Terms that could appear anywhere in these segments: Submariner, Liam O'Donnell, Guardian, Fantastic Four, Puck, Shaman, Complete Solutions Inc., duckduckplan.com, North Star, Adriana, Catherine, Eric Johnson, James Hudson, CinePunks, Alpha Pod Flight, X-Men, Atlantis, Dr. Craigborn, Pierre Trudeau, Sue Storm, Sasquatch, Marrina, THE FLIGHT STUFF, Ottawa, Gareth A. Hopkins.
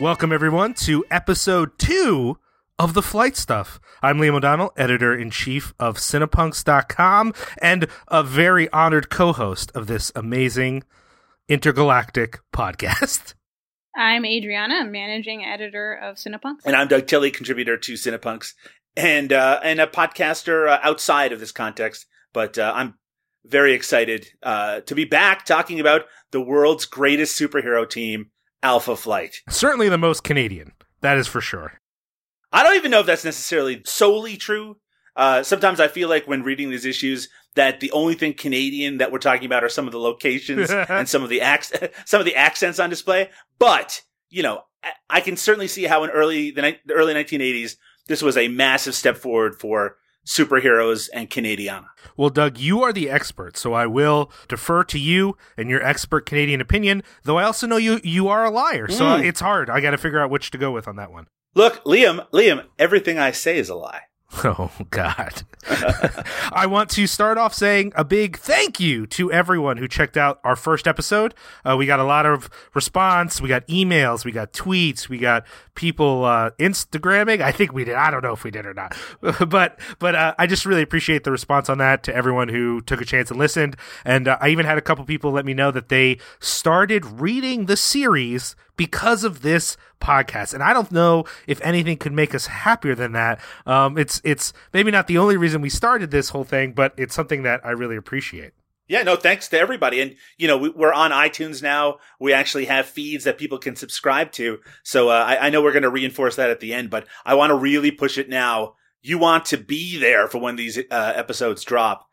Welcome, everyone, to episode 2 of The Flight Stuff. I'm Liam O'Donnell, editor-in-chief of CinePunks.com, and a very honored co-host of this amazing intergalactic podcast. I'm Adriana, managing editor of CinePunks. And I'm Doug Tilly, contributor to CinePunks, and a podcaster outside of this context, but I'm very excited to be back talking about the world's greatest superhero team, Alpha Flight. Certainly the most Canadian. That is for sure. I don't even know if that's necessarily solely true. Sometimes I feel like when reading these issues that the only thing Canadian that we're talking about are some of the locations and some of the accents on display. But, you know, I can certainly see how in the early 1980s, this was a massive step forward for superheroes and Canadiana. Well, Doug, you are the expert, so I will defer to you and your expert Canadian opinion, though I also know you are a liar, so it's hard. I got to figure out which to go with on that one. Look, Liam, everything I say is a lie. Oh, God. I want to start off saying a big thank you to everyone who checked out our first episode. We got a lot of response. We got emails. We got tweets. We got people Instagramming. I think we did. I don't know if we did or not. But I just really appreciate the response on that to everyone who took a chance and listened. And I even had a couple people let me know that they started reading the series because of this podcast, and I don't know if anything could make us happier than that. It's maybe not the only reason we started this whole thing, but it's something that I really appreciate. Yeah, no, thanks to everybody, and you know we're on iTunes now. We actually have feeds that people can subscribe to, so I know we're going to reinforce that at the end, but I want to really push it now. You want to be there for when these episodes drop.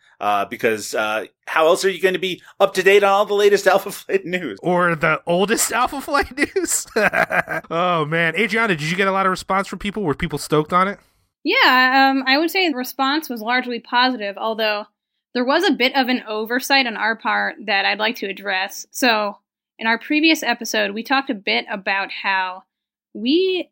Because how else are you going to be up to date on all the latest Alpha Flight news? Or the oldest Alpha Flight news? Oh, man. Adriana, did you get a lot of response from people? Were people stoked on it? Yeah, I would say the response was largely positive, although there was a bit of an oversight on our part that I'd like to address. So in our previous episode, we talked a bit about how we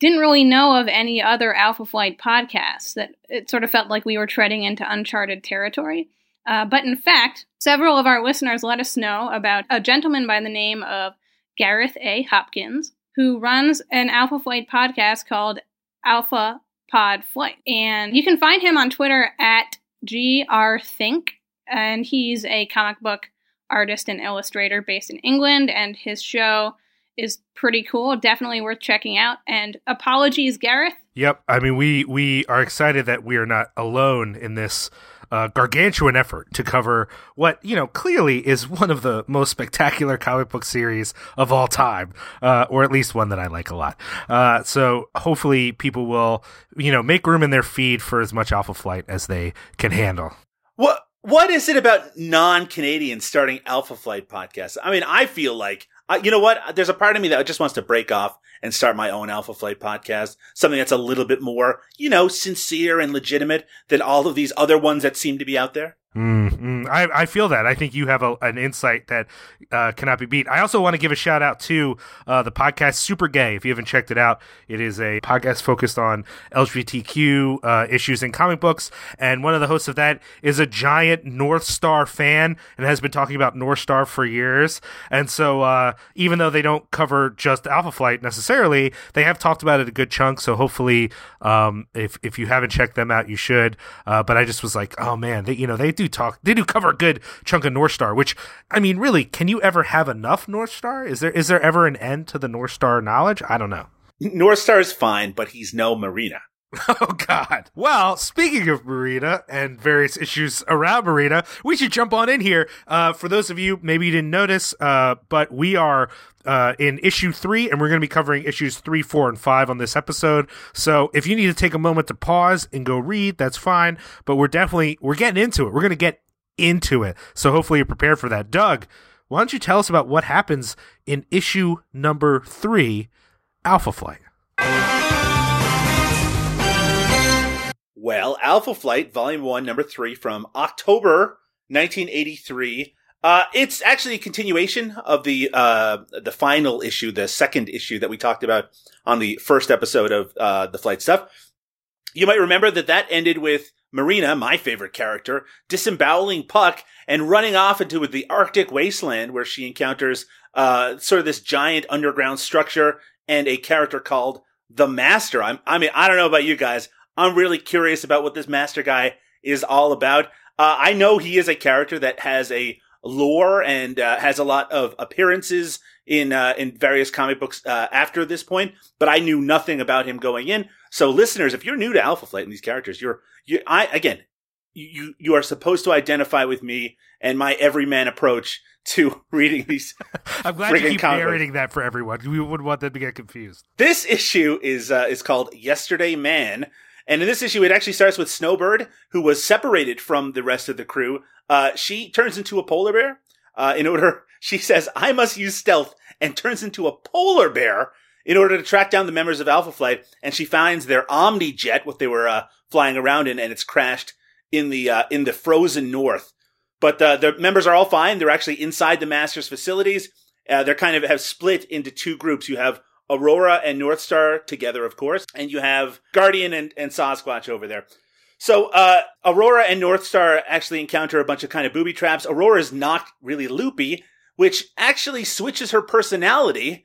didn't really know of any other Alpha Flight podcasts, that it sort of felt like we were treading into uncharted territory. But in fact, several of our listeners let us know about a gentleman by the name of Gareth A. Hopkins, who runs an Alpha Flight podcast called Alpha Pod Flight. And you can find him on Twitter at grthink, and he's a comic book artist and illustrator based in England, and his show is pretty cool. Definitely worth checking out. And apologies, Gareth. Yep. I mean, we are excited that we are not alone in this gargantuan effort to cover what, you know, clearly is one of the most spectacular comic book series of all time, or at least one that I like a lot. So hopefully people will, you know, make room in their feed for as much Alpha Flight as they can handle. What is it about non-Canadians starting Alpha Flight podcasts? I mean, I feel like you know what? There's a part of me that just wants to break off and start my own Alpha Flight podcast, something that's a little bit more, you know, sincere and legitimate than all of these other ones that seem to be out there. I feel that. I think you have an insight that cannot be beat. I also want to give a shout out to the podcast Super Gay. If you haven't checked it out, it is a podcast focused on LGBTQ issues in comic books. And one of the hosts of that is a giant North Star fan and has been talking about North Star for years. And so even though they don't cover just Alpha Flight necessarily, they have talked about it a good chunk. So hopefully if you haven't checked them out, you should. But I just was like, oh, man, they do cover a good chunk of North Star, which, I mean, really, can you ever have enough North Star? Is there ever an end to the North Star knowledge? I don't know. North Star is fine, but he's no Marrina. Oh, God. Well, speaking of Marrina and various issues around Marrina, we should jump on in here. For those of you, maybe you didn't notice, but we are in issue 3, and we're going to be covering issues 3, 4, and 5 on this episode. So if you need to take a moment to pause and go read, that's fine. But we're getting into it. We're going to get into it. So hopefully you're prepared for that. Doug, why don't you tell us about what happens in issue number 3, Alpha Flight? Well, Alpha Flight, Volume 1, Number 3, from October 1983. It's actually a continuation of the final issue, the second issue that we talked about on the first episode of The Flight Stuff. You might remember that ended with Marrina, my favorite character, disemboweling Puck and running off into the Arctic wasteland where she encounters sort of this giant underground structure and a character called The Master. I mean, I don't know about you guys. I'm really curious about what this Master guy is all about. I know he is a character that has a lore and has a lot of appearances in various comic books after this point, but I knew nothing about him going in. So listeners, if you're new to Alpha Flight and these characters, you are supposed to identify with me and my everyman approach to reading these. I'm glad you keep narrating that for everyone. We wouldn't want them to get confused. This issue is called Yesterday Man. And in this issue, it actually starts with Snowbird, who was separated from the rest of the crew. She turns into a polar bear. She says, I must use stealth, and turns into a polar bear in order to track down the members of Alpha Flight. And she finds their Omni jet, what they were flying around in, and it's crashed in the frozen north. But the members are all fine. They're actually inside the Master's facilities. They're kind of have split into two groups. You have Aurora and North Star together, of course, and you have Guardian and Sasquatch over there. So Aurora and North Star actually encounter a bunch of kind of booby traps. Aurora's not really loopy, which actually switches her personality,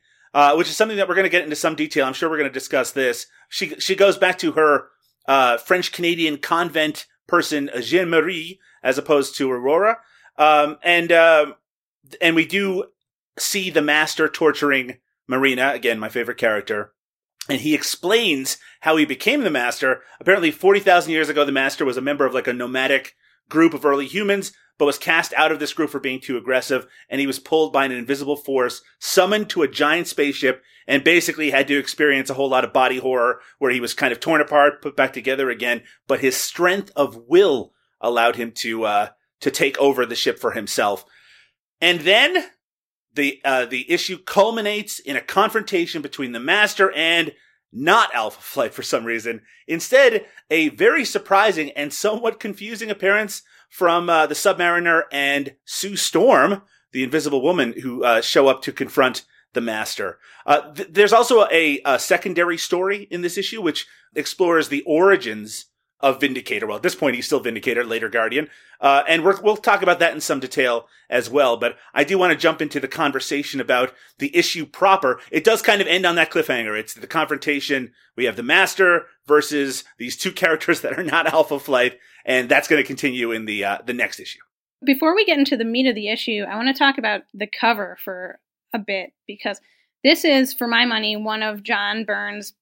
which is something that we're going to get into some detail. I'm sure we're going to discuss this. She goes back to her French-Canadian convent person, Jean-Marie, as opposed to Aurora. And we do see the Master torturing Marrina, again, my favorite character. And he explains how he became the Master. Apparently, 40,000 years ago, the Master was a member of like a nomadic group of early humans, but was cast out of this group for being too aggressive. And he was pulled by an invisible force, summoned to a giant spaceship, and basically had to experience a whole lot of body horror where he was kind of torn apart, put back together again. But his strength of will allowed him to take over the ship for himself. And then the issue culminates in a confrontation between the Master and not Alpha Flight for some reason. Instead, a very surprising and somewhat confusing appearance from the Submariner and Sue Storm, the Invisible Woman, who show up to confront the Master. There's also a secondary story in this issue, which explores the origins of Vindicator. Well, at this point, he's still Vindicator, later Guardian. And we'll talk about that in some detail as well. But I do want to jump into the conversation about the issue proper. It does kind of end on that cliffhanger. It's the confrontation. We have the Master versus these two characters that are not Alpha Flight. And that's going to continue in the next issue. Before we get into the meat of the issue, I want to talk about the cover for a bit, because this is, for my money, one of John Byrne's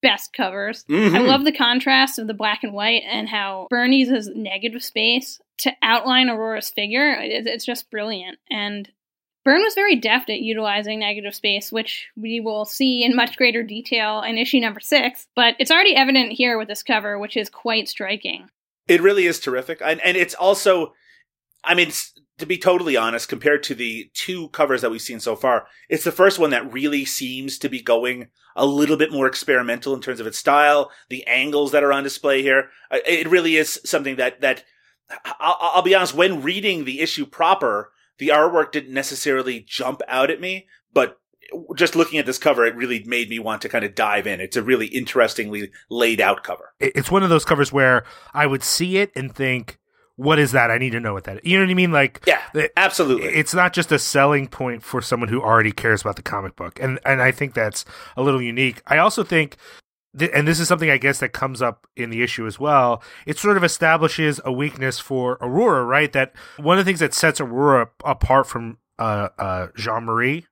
best covers. Mm-hmm. I love the contrast of the black and white and how Byrne uses negative space to outline Aurora's figure. It's just brilliant. And Byrne was very deft at utilizing negative space, which we will see in much greater detail in issue number 6. But it's already evident here with this cover, which is quite striking. It really is terrific. And it's also, I mean, to be totally honest, compared to the two covers that we've seen so far, it's the first one that really seems to be going a little bit more experimental in terms of its style, the angles that are on display here. It really is something that I'll be honest, when reading the issue proper, the artwork didn't necessarily jump out at me, but just looking at this cover, it really made me want to kind of dive in. It's a really interestingly laid out cover. It's one of those covers where I would see it and think, what is that? I need to know what that is. You know what I mean? Like, yeah, absolutely. It's not just a selling point for someone who already cares about the comic book. And I think that's a little unique. I also think, and this is something I guess that comes up in the issue as well, it sort of establishes a weakness for Aurora, right? That one of the things that sets Aurora apart from Jean-Marie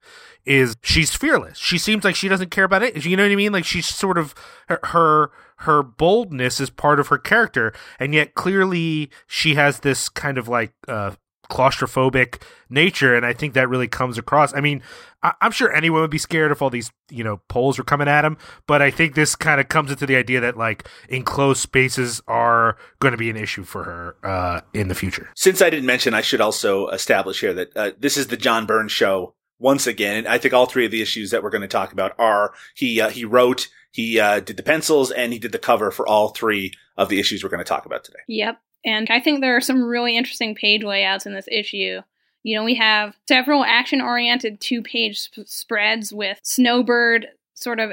is she's fearless. She seems like she doesn't care about it. You know what I mean? Like, she's sort of her boldness is part of her character, and yet clearly she has this kind of like claustrophobic nature, and I think that really comes across. I mean, I'm sure anyone would be scared if all these, you know, poles were coming at him, but I think this kind of comes into the idea that like enclosed spaces are going to be an issue for her in the future. Since I didn't mention, I should also establish here that this is the John Byrne show once again, and I think all three of the issues that we're going to talk about are he wrote, he did the pencils, and he did the cover for all three of the issues we're going to talk about today. Yep. And I think there are some really interesting page layouts in this issue. You know, we have several action-oriented two-page spreads with Snowbird sort of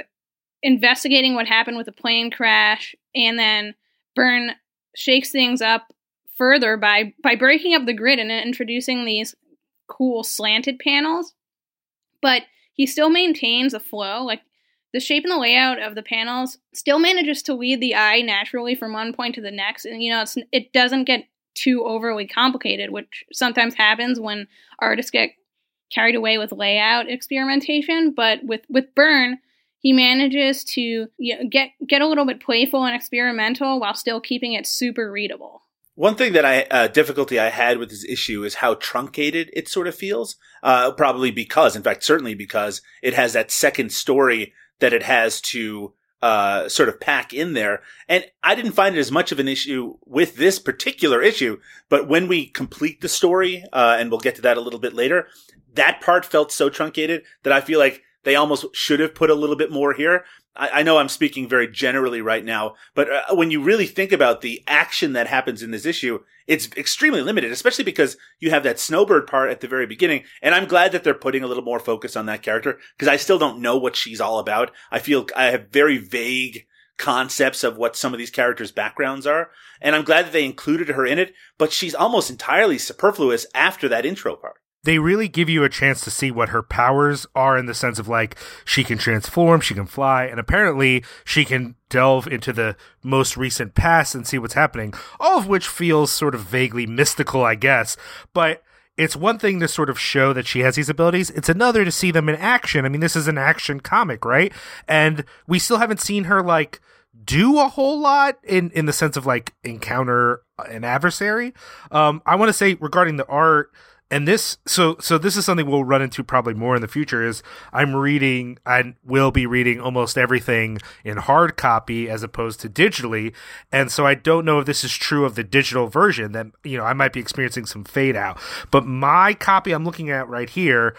investigating what happened with the plane crash, and then Byrne shakes things up further by breaking up the grid and introducing these cool slanted panels. But he still maintains a flow. Like, the shape and the layout of the panels still manages to lead the eye naturally from one point to the next. And, you know, it doesn't get too overly complicated, which sometimes happens when artists get carried away with layout experimentation. But with Byrne, he manages to, you know, get a little bit playful and experimental while still keeping it super readable. One thing that I had with this issue is how truncated it sort of feels. Probably because, in fact, certainly because it has that second story that it has to sort of pack in there. And I didn't find it as much of an issue with this particular issue, but when we complete the story, and we'll get to that a little bit later, that part felt so truncated that I feel like they almost should have put a little bit more here. I know I'm speaking very generally right now, but when you really think about the action that happens in this issue, it's extremely limited, especially because you have that Snowbird part at the very beginning. And I'm glad that they're putting a little more focus on that character, because I still don't know what she's all about. I feel I have very vague concepts of what some of these characters' backgrounds are. And I'm glad that they included her in it, but she's almost entirely superfluous after that intro part. They really give you a chance to see what her powers are, in the sense of, like, she can transform, she can fly, and apparently she can delve into the most recent past and see what's happening, all of which feels sort of vaguely mystical, I guess. But it's one thing to sort of show that she has these abilities. It's another to see them in action. I mean, this is an action comic, right? And we still haven't seen her, like, do a whole lot in the sense of, like, encounter an adversary. I want to say regarding the art... And this, so this is something we'll run into probably more in the future, is I will be reading almost everything in hard copy as opposed to digitally. And so I don't know if this is true of the digital version, that, you know, I might be experiencing some fade out, but my copy I'm looking at right here,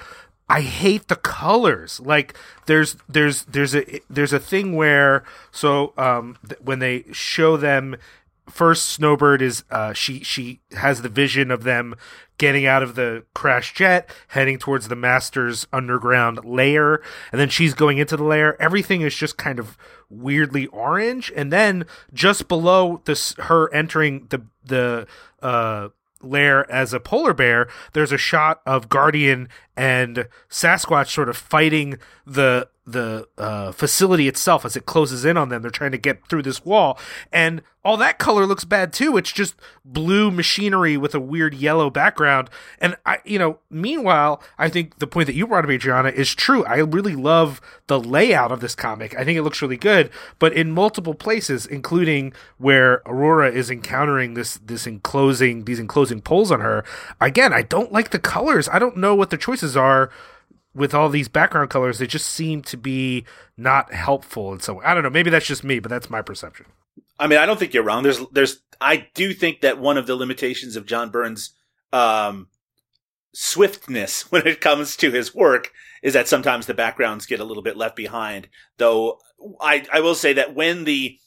I hate the colors. Like, there's a thing where, when they show them, first, Snowbird is she has the vision of them getting out of the crash jet, heading towards the Master's underground lair, and then she's going into the lair. Everything is just kind of weirdly orange, and then just below this, her entering the lair as a polar bear, there's a shot of Guardian and Sasquatch sort of fighting the facility itself as it closes in on them. They're trying to get through this wall, and all that color looks bad too. It's just blue machinery with a weird yellow background. And meanwhile, I think the point that you brought up, Adriana, is true. I really love the layout of this comic. I think it looks really good, but in multiple places, including where Aurora is encountering these enclosing poles on her, again, I don't like the colors. I don't know what the choices are with all these background colors. They just seem to be not helpful. And so, I don't know, maybe that's just me, but that's my perception. I mean, I don't think you're wrong. I do think that one of the limitations of John Byrne's swiftness when it comes to his work is that sometimes the backgrounds get a little bit left behind. Though I will say that when the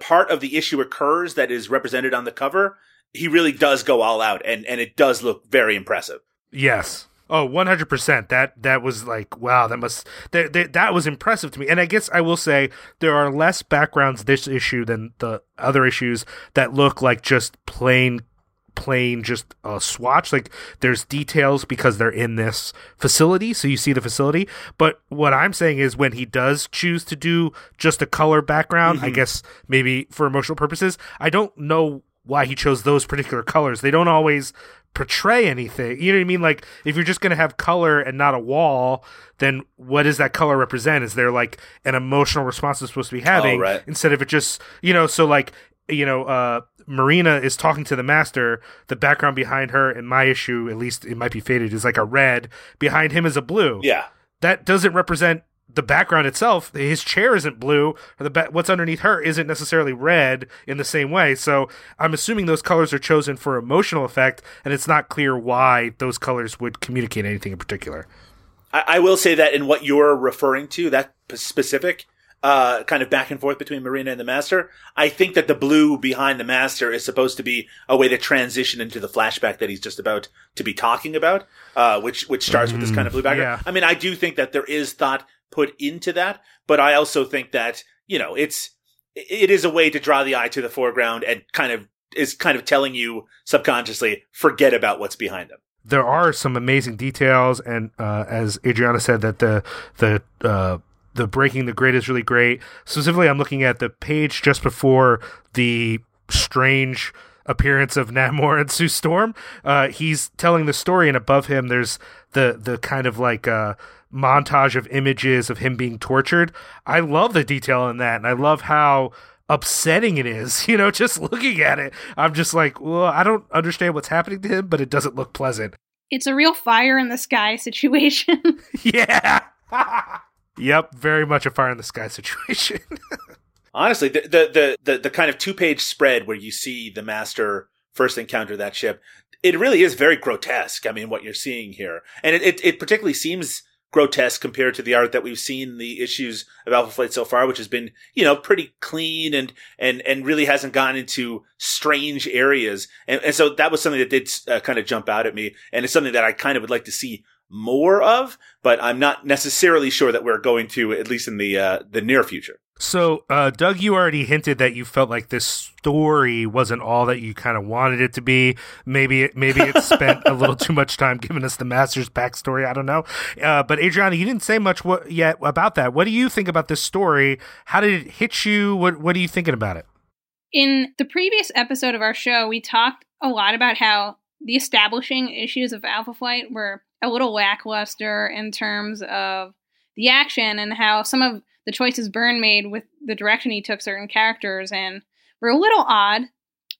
part of the issue occurs that is represented on the cover, he really does go all out, and it does look very impressive. Yes. Oh, 100%. That was like, wow, that was impressive to me. And I guess I will say there are less backgrounds this issue than the other issues that look like just plain just a swatch. Like, there's details because they're in this facility, so you see the facility. But what I'm saying is, when he does choose to do just a color background, I guess maybe for emotional purposes, I don't know why he chose those particular colors. They don't always portray anything. You know what I mean? Like, if you're just going to have color and not a wall, then what does that color represent? Is there, like, an emotional response it's supposed to be having, instead of it just, you know, so, like, you know, Marrina is talking to the Master. The background behind her, in my issue, at least it might be faded, is like a red. Behind him is a blue. Yeah. That doesn't represent the background itself. His chair isn't blue, or what's underneath her isn't necessarily red in the same way. So I'm assuming those colors are chosen for emotional effect, and it's not clear why those colors would communicate anything in particular. I will say that in what you're referring to, that specific kind of back and forth between Marrina and the Master, I think that the blue behind the Master is supposed to be a way to transition into the flashback that he's just about to be talking about, which starts with this kind of blue background. Yeah. I mean, I do think that there is thought put into that, but I also think that, you know, it's it is a way to draw the eye to the foreground and kind of telling you subconsciously, forget about what's behind them. There are some amazing details, and as Adriana said, that the breaking the grid is really great. Specifically, I'm looking at the page just before the strange appearance of Namor and Sue Storm. He's telling the story, and above him, there's the kind of like montage of images of him being tortured. I love the detail in that, and I love how upsetting it is, you know, just looking at it. I'm just like, well, I don't understand what's happening to him, but it doesn't look pleasant. It's a real fire in the sky situation. Yeah. Yep, very much a fire in the sky situation. Honestly, the kind of two-page spread where you see the Master first encounter that ship, it really is very grotesque, I mean, what you're seeing here. And it particularly seems grotesque compared to the art that we've seen the issues of Alpha Flight so far, which has been, you know, pretty clean and really hasn't gone into strange areas. And so that was something that did kind of jump out at me. And it's something that I kind of would like to see more of, but I'm not necessarily sure that we're going to, at least in the near future. So, Doug, you already hinted that you felt like this story wasn't all that you kind of wanted it to be. Maybe it spent a little too much time giving us the Master's backstory. I don't know. But Adriana, you didn't say much yet about that. What do you think about this story? How did it hit you? What are you thinking about it? In the previous episode of our show, we talked a lot about how the establishing issues of Alpha Flight were a little lackluster in terms of the action and how some of the choices Byrne made with the direction he took certain characters and were a little odd.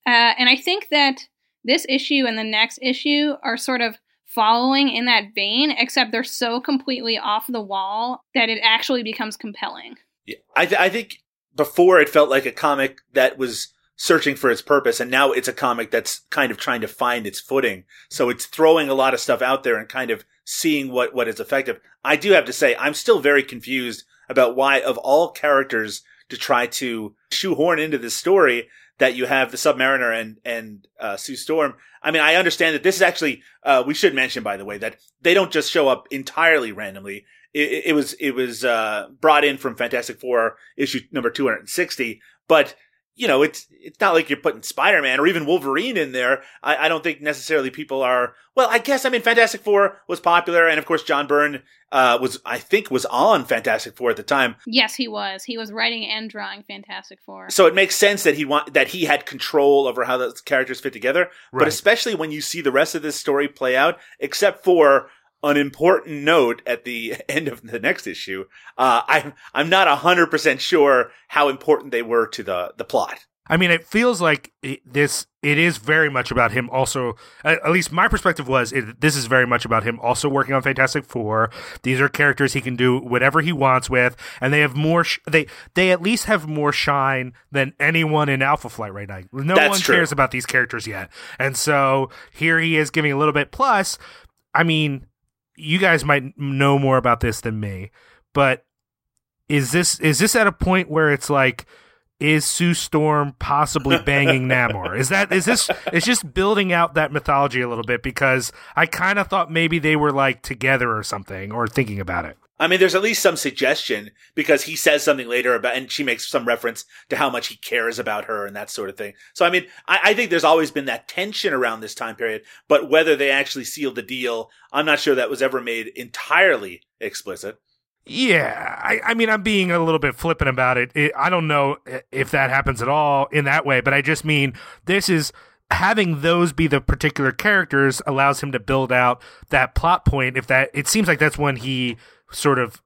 And I think that this issue and the next issue are sort of following in that vein, except they're so completely off the wall that it actually becomes compelling. Yeah, I think before it felt like a comic that was searching for its purpose, and now it's a comic that's kind of trying to find its footing. So it's throwing a lot of stuff out there and kind of seeing what is effective. I do have to say, I'm still very confused about why, of all characters to try to shoehorn into this story, that you have the Submariner and Sue Storm. I mean, I understand that this is actually, we should mention, by the way, that they don't just show up entirely randomly. It was brought in from Fantastic Four issue number 260, but you know, it's not like you're putting Spider-Man or even Wolverine in there. I don't think necessarily people are, well, I guess, I mean, Fantastic Four was popular. And of course, John Byrne, was on Fantastic Four at the time. Yes, he was. He was writing and drawing Fantastic Four. So it makes sense that he had control over how those characters fit together. Right. But especially when you see the rest of this story play out, except for an important note at the end of the next issue, I'm not 100% sure how important they were to the plot. I mean, it feels like it is very much about him also, at least my perspective was, this is very much about him also working on Fantastic Four. These are characters he can do whatever he wants with, and they have more, they at least have more shine than anyone in Alpha Flight right now. No That's one true. Cares about these characters yet. And so here he is giving a little bit. Plus, I mean, you guys might know more about this than me, but is this at a point where it's like, is Sue Storm possibly banging Namor? It's just building out that mythology a little bit, because I kind of thought maybe they were like together or something, or thinking about it. I mean, there's at least some suggestion, because he says something later about, and she makes some reference to how much he cares about her and that sort of thing. So, I mean, I think there's always been that tension around this time period, but whether they actually sealed the deal, I'm not sure that was ever made entirely explicit. Yeah, I mean, I'm being a little bit flippant about it. I don't know if that happens at all in that way, but I just mean, this is, having those be the particular characters allows him to build out that plot point. It seems like that's when he sort of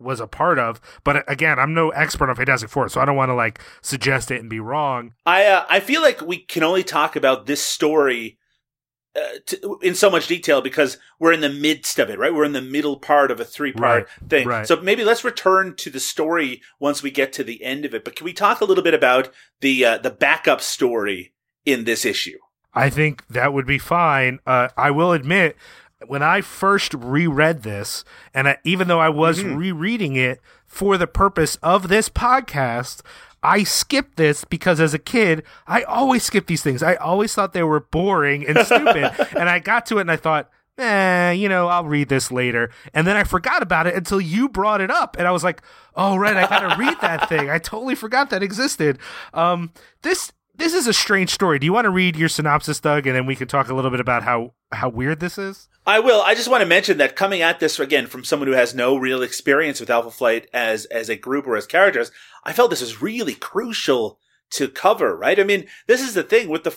was a part of, but again, I'm no expert on Fantastic Four, so I don't want to like suggest it and be wrong. I feel like we can only talk about this story in so much detail because we're in the midst of it, right? We're in the middle part of a three-part thing. Right. So maybe let's return to the story once we get to the end of it. But can we talk a little bit about the backup story in this issue? I think that would be fine. I will admit, when I first reread this, and even though I was rereading it for the purpose of this podcast, I skipped this because as a kid, I always skipped these things. I always thought they were boring and stupid. And I got to it and I thought, I'll read this later. And then I forgot about it until you brought it up. And I was like, oh, right, I got to read that thing. I totally forgot that existed. This is a strange story. Do you want to read your synopsis, Doug? And then we can talk a little bit about how weird this is. I will. I just want to mention that coming at this, again, from someone who has no real experience with Alpha Flight as a group or as characters, I felt this was really crucial to cover, right? I mean, this is the thing with the...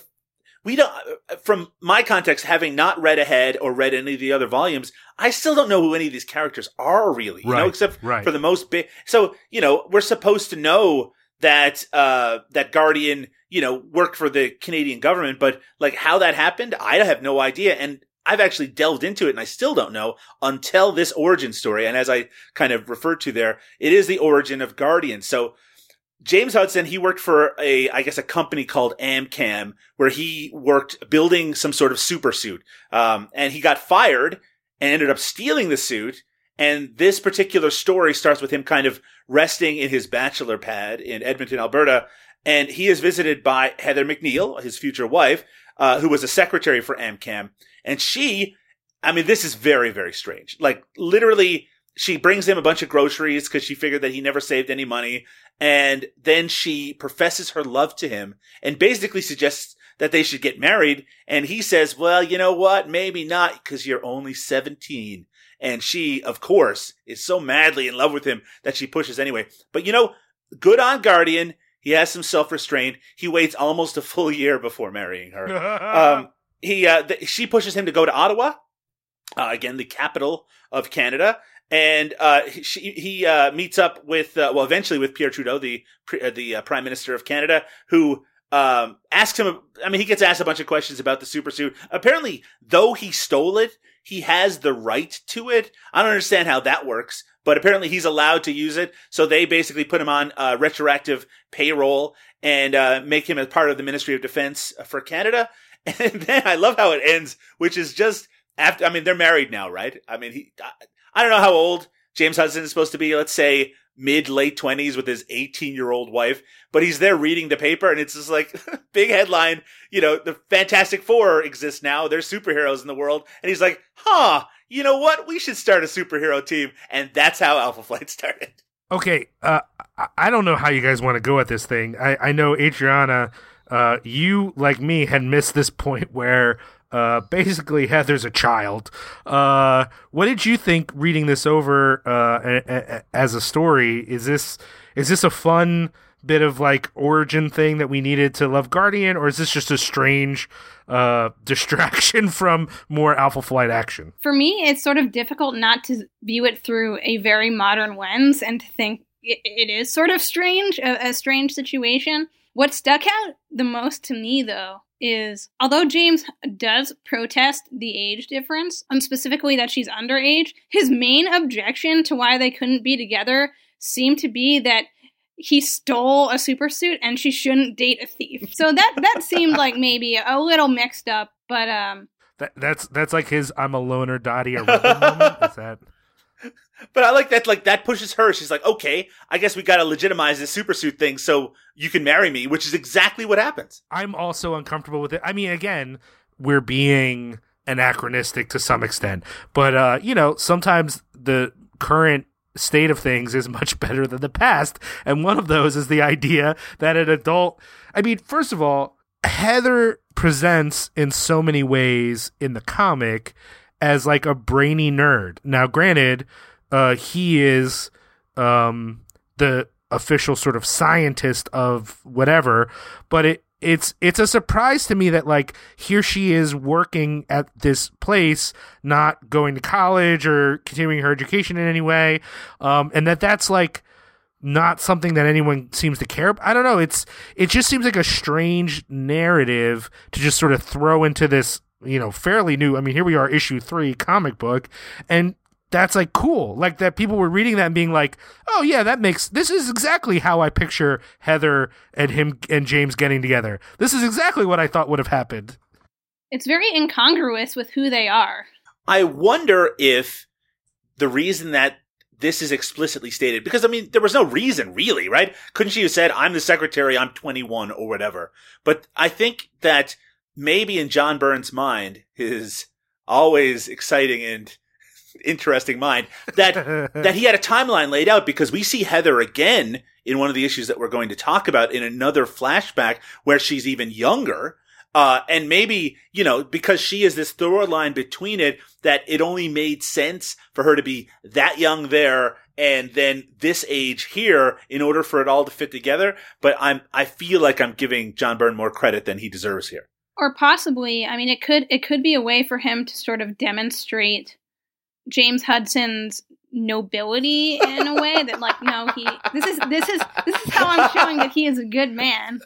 We don't, from my context, having not read ahead or read any of the other volumes, I still don't know who any of these characters are really, except for the most big. So, we're supposed to know that Guardian, worked for the Canadian government, but like how that happened, I have no idea. And I've actually delved into it and I still don't know until this origin story. And as I kind of referred to there, it is the origin of Guardian. So, James Hudson, he worked for a company called AmCam, where he worked building some sort of super suit. And he got fired and ended up stealing the suit. And this particular story starts with him kind of resting in his bachelor pad in Edmonton, Alberta. And he is visited by Heather McNeil, his future wife, who was a secretary for AmCam. And this is very, very strange. Like, literally, she brings him a bunch of groceries because she figured that he never saved any money. And then she professes her love to him and basically suggests that they should get married. And he says, well, you know what? Maybe not, because you're only 17. And she, of course, is so madly in love with him that she pushes anyway. But, good on Guardian. He has some self-restraint. He waits almost a full year before marrying her. She pushes him to go to Ottawa, again, the capital of Canada. And he meets up with eventually with Pierre Trudeau, the Prime Minister of Canada, who asks him. He gets asked a bunch of questions about the super suit. Apparently, though he stole it, he has the right to it. I don't understand how that works, but apparently he's allowed to use it. So they basically put him on retroactive payroll and make him a part of the Ministry of Defense for Canada. And then I love how it ends, which is just after. They're married now, right? I don't know how old James Hudson is supposed to be, let's say mid-late 20s with his 18-year-old wife, but he's there reading the paper and it's just like big headline, the Fantastic Four exists now, they're superheroes in the world, and he's like, you know what, we should start a superhero team, and that's how Alpha Flight started. Okay, I don't know how you guys want to go at this thing. I know Adriana, you, like me, had missed this point where... basically Heather's a child. What did you think reading this over as a story? Is this a fun bit of like origin thing that we needed to love Guardian, or is this just a strange distraction from more Alpha Flight action? For me, it's sort of difficult not to view it through a very modern lens and to think it is sort of strange, a strange situation. What stuck out the most to me, though, is although James does protest the age difference, specifically that she's underage, his main objection to why they couldn't be together seemed to be that he stole a supersuit and she shouldn't date a thief. So that seemed like maybe a little mixed up, but that's like his "I'm a loner, Dottie" moment. Is that? But I like that. Like that pushes her. She's like, okay, I guess we got to legitimize this supersuit thing so you can marry me, which is exactly what happens. I'm also uncomfortable with it. Again, we're being anachronistic to some extent, but sometimes the current state of things is much better than the past, and one of those is the idea that an adult. First of all, Heather presents in so many ways in the comic as like a brainy nerd. Now, granted, he is the official sort of scientist of whatever, but it's a surprise to me that like here she is working at this place, not going to college or continuing her education in any way, and that's like not something that anyone seems to care about. I don't know. It just seems like a strange narrative to just sort of throw into this fairly new. Here we are, issue 3 comic book, and that's like cool. Like that people were reading that and being like, oh yeah, this is exactly how I picture Heather and him and James getting together. This is exactly what I thought would have happened. It's very incongruous with who they are. I wonder if the reason that this is explicitly stated, because there was no reason really, right? Couldn't she have said, I'm the secretary, I'm 21 or whatever. But I think that maybe in John Byrne's mind, his always exciting and interesting mind, that that he had a timeline laid out, because we see Heather again in one of the issues that we're going to talk about in another flashback where she's even younger. And maybe, you know, because she is this through line between it, that it only made sense for her to be that young there and then this age here in order for it all to fit together. But I feel like I'm giving John Byrne more credit than he deserves here. Or possibly, I mean, it could be a way for him to sort of demonstrate James Hudson's nobility in a way that, like, no, this is how I'm showing that he is a good man.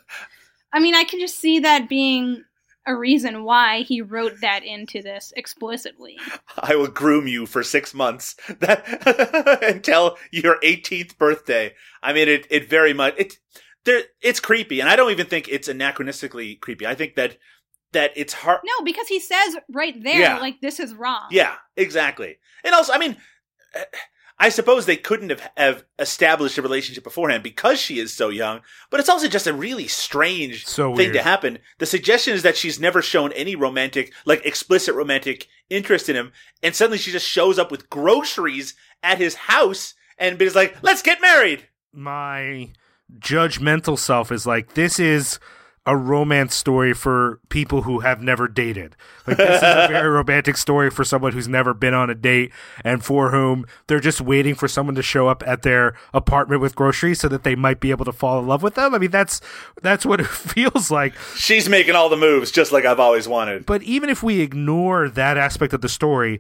I mean, I can just see that being a reason why he wrote that into this explicitly. I will groom you for 6 months until your 18th birthday. I mean, it very much it's creepy, and I don't even think it's anachronistically creepy. I think that it's hard. No, because he says right there, yeah, like, this is wrong. Yeah, exactly. And also, I mean, I suppose they couldn't have established a relationship beforehand because she is so young, but it's also just a really strange thing to happen. The suggestion is that she's never shown any romantic, like, explicit romantic interest in him, and suddenly she just shows up with groceries at his house and is like, let's get married! My judgmental self is like, this is a romance story for people who have never dated. Like, this is a very romantic story for someone who's never been on a date and for whom they're just waiting for someone to show up at their apartment with groceries so that they might be able to fall in love with them. I mean, that's what it feels like. She's making all the moves, just like I've always wanted. But even if we ignore that aspect of the story,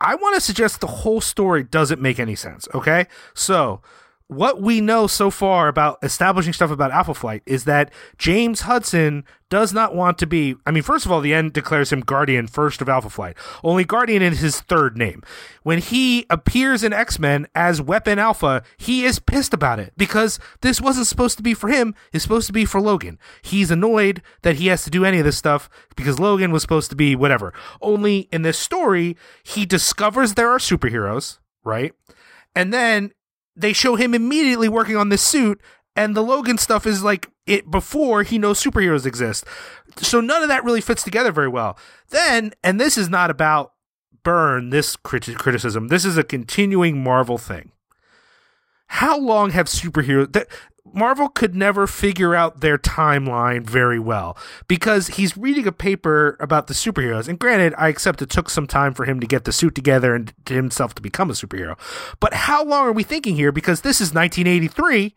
I want to suggest the whole story doesn't make any sense, okay? So what we know so far about establishing stuff about Alpha Flight is that James Hudson does not want to be, I mean, first of all, the end declares him Guardian first of Alpha Flight. Only Guardian is his third name. When he appears in X-Men as Weapon Alpha, he is pissed about it because this wasn't supposed to be for him. It's supposed to be for Logan. He's annoyed that he has to do any of this stuff because Logan was supposed to be whatever. Only in this story, he discovers there are superheroes, right? And then they show him immediately working on this suit, and the Logan stuff is like it before he knows superheroes exist. So none of that really fits together very well. Then, and this is not about Byrne, this criticism, this is a continuing Marvel thing. How long have superheroes... Marvel could never figure out their timeline very well because he's reading a paper about the superheroes. And granted, I accept it took some time for him to get the suit together and to himself to become a superhero. But how long are we thinking here? Because this is 1983.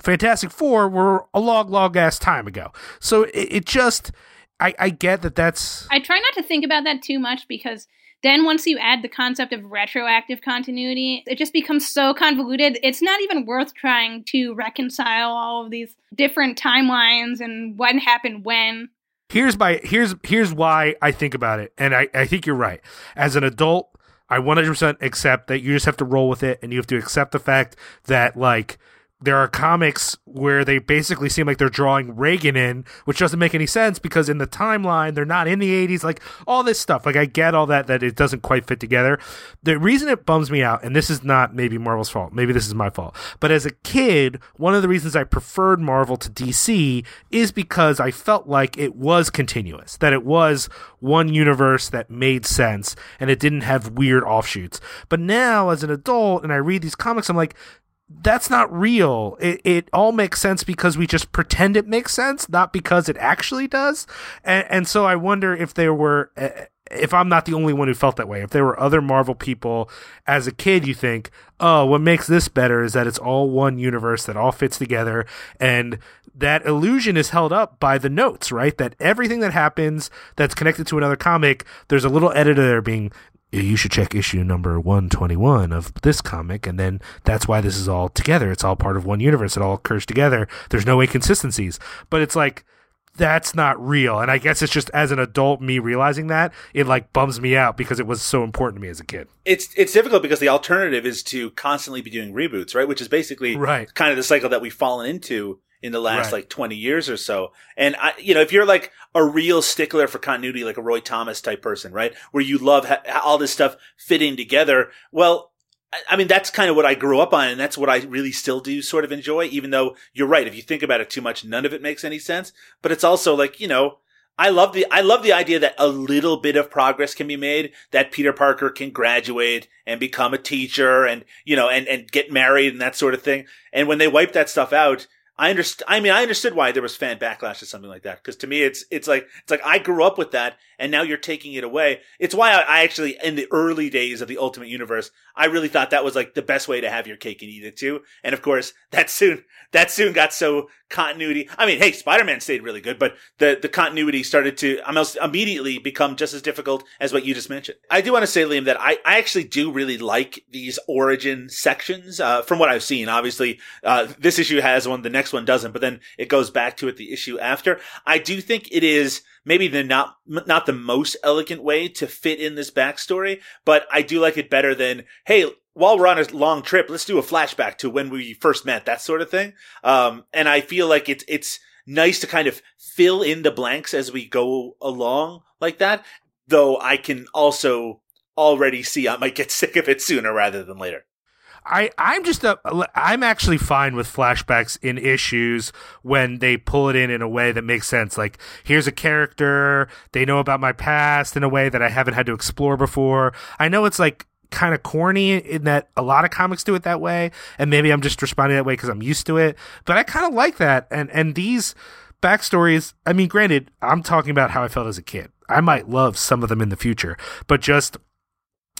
Fantastic Four were a long ass time ago. So it just, I get that that's... I try not to think about that too much because then once you add the concept of retroactive continuity, it just becomes so convoluted. It's not even worth trying to reconcile all of these different timelines and what happened when. Here's why I think about it, and I think you're right. As an adult, I 100% accept that you just have to roll with it, and you have to accept the fact that, like, there are comics where they basically seem like they're drawing Reagan in, which doesn't make any sense because in the timeline, they're not in the 80s, like all this stuff. Like, I get all that it doesn't quite fit together. The reason it bums me out, and this is not maybe Marvel's fault, maybe this is my fault, but as a kid, one of the reasons I preferred Marvel to DC is because I felt like it was continuous, that it was one universe that made sense and it didn't have weird offshoots. But now as an adult and I read these comics, I'm like, that's not real. It all makes sense because we just pretend it makes sense, not because it actually does. And so I wonder if there were, if I'm not the only one who felt that way, if there were other Marvel people as a kid, you think, oh, what makes this better is that it's all one universe that all fits together. And that illusion is held up by the notes, right? That everything that happens that's connected to another comic, there's a little editor there being, you should check issue number 121 of this comic, and then that's why this is all together. It's all part of one universe. It all occurs together. There's no inconsistencies. But it's like, that's not real. And I guess it's just as an adult, me realizing that, it like bums me out because it was so important to me as a kid. It's difficult because the alternative is to constantly be doing reboots, right? Which is basically kind of the cycle that we've fallen into in the last like 20 years or so. And I, you know, if you're like a real stickler for continuity, like a Roy Thomas type person, right? Where you love all this stuff fitting together. Well, I mean, that's kind of what I grew up on. And that's what I really still do sort of enjoy, even though you're right. If you think about it too much, none of it makes any sense, but it's also like, you know, I love the idea that a little bit of progress can be made, that Peter Parker can graduate and become a teacher and, you know, and get married and that sort of thing. And when they wipe that stuff out, I understood why there was fan backlash to something like that. Cause to me, it's like I grew up with that and now you're taking it away. It's why I actually, in the early days of the Ultimate Universe, I really thought that was like the best way to have your cake and eat it too. And of course, that soon got so continuity. I mean, hey, Spider-Man stayed really good, but the continuity started to almost immediately become just as difficult as what you just mentioned. I do want to say, Liam, that I actually do really like these origin sections, from what I've seen. Obviously, this issue has one, the next one doesn't, but then it goes back to it the issue after. I do think it is maybe the not the most elegant way to fit in this backstory, but I do like it better than, hey, while we're on a long trip, let's do a flashback to when we first met, that sort of thing. And I feel like it's nice to kind of fill in the blanks as we go along like that, though I can also already see I might get sick of it sooner rather than later. I'm actually fine with flashbacks in issues when they pull it in a way that makes sense. Like, here's a character, they know about my past in a way that I haven't had to explore before. I know it's like kind of corny in that a lot of comics do it that way, and maybe I'm just responding that way because I'm used to it, but I kind of like that. And these backstories, I mean, granted, I'm talking about how I felt as a kid. I might love some of them in the future, but just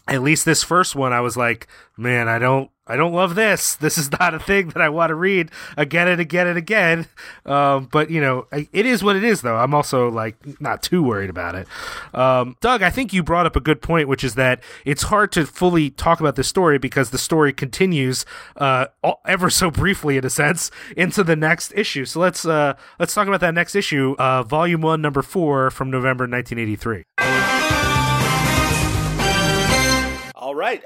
at least this first one, I was like, man, I don't love this. This is not a thing that I want to read again and again and again. But, you know, it is what it is, though. I'm also, like, not too worried about it. Doug, I think you brought up a good point, which is that it's hard to fully talk about this story because the story continues ever so briefly, in a sense, into the next issue. So let's talk about that next issue, Volume 1, Number 4, from November 1983. All right.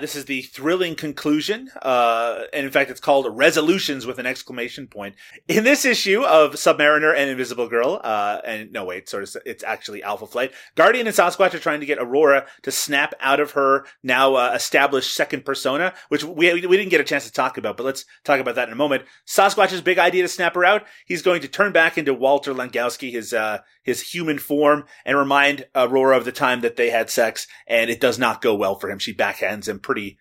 This is the thrilling conclusion. And in fact, it's called Resolutions with an exclamation point. In this issue of Submariner and Invisible Girl, it's actually Alpha Flight, Guardian and Sasquatch are trying to get Aurora to snap out of her now established second persona, which we didn't get a chance to talk about, but let's talk about that in a moment. Sasquatch's big idea to snap her out. He's going to turn back into Walter Langowski, his human form, and remind Aurora of the time that they had sex, and it does not go well for him. She backhands him pretty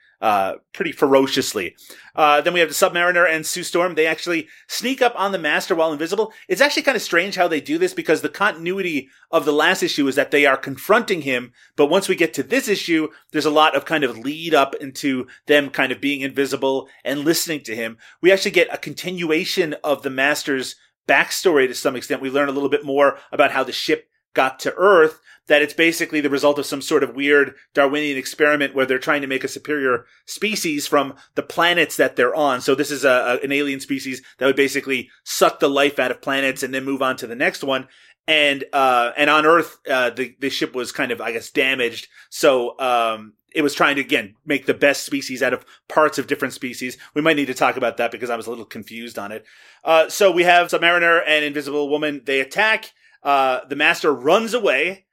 ferociously. Then we have the Submariner and Sue Storm. They actually sneak up on the Master while invisible. It's actually kind of strange how they do this because the continuity of the last issue is that they are confronting him. But once we get to this issue, there's a lot of kind of lead up into them kind of being invisible and listening to him. We actually get a continuation of the Master's backstory to some extent. We learn a little bit more about how the ship got to Earth, that it's basically the result of some sort of weird Darwinian experiment where they're trying to make a superior species from the planets that they're on. So this is an alien species that would basically suck the life out of planets and then move on to the next one. And on Earth, the ship was kind of, I guess, damaged. So, it was trying to, again, make the best species out of parts of different species. We might need to talk about that because I was a little confused on it. So we have Submariner and Invisible Woman. They attack. The Master runs away.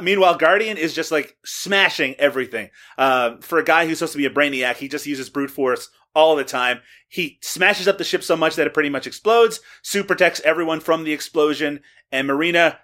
Meanwhile, Guardian is just like smashing everything. For a guy who's supposed to be a brainiac, he just uses brute force all the time. He smashes up the ship so much that it pretty much explodes. Sue protects everyone from the explosion. And Marrina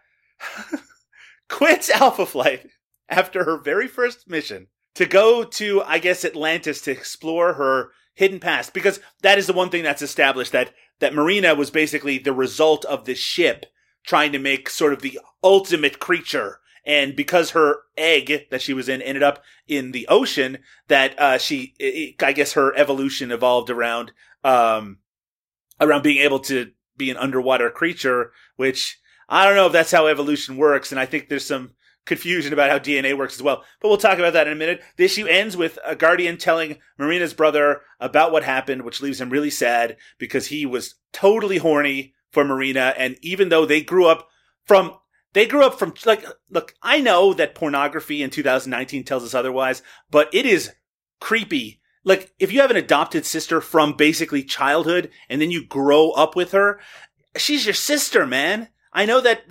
quits Alpha Flight after her very first mission to go to, I guess, Atlantis to explore her hidden past. Because that is the one thing that's established, that Marrina was basically the result of this ship trying to make sort of the ultimate creature. And because her egg that she was in ended up in the ocean, that her evolution evolved around being able to be an underwater creature, which I don't know if that's how evolution works. And I think there's some confusion about how DNA works as well. But we'll talk about that in a minute. The issue ends with a Guardian telling Marina's brother about what happened, which leaves him really sad because he was totally horny for Marrina. And even though they grew up from, like, look, I know that pornography in 2019 tells us otherwise, but it is creepy. Like, if you have an adopted sister from basically childhood and then you grow up with her, she's your sister, man. I know that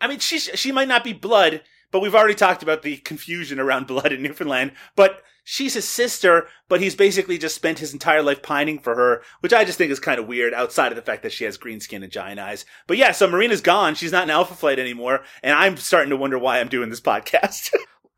I mean, she might not be blood, but we've already talked about the confusion around blood in Newfoundland, but she's his sister, but he's basically just spent his entire life pining for her, which I just think is kind of weird outside of the fact that she has green skin and giant eyes. But yeah, so Marrina's gone. She's not in Alpha Flight anymore. And I'm starting to wonder why I'm doing this podcast.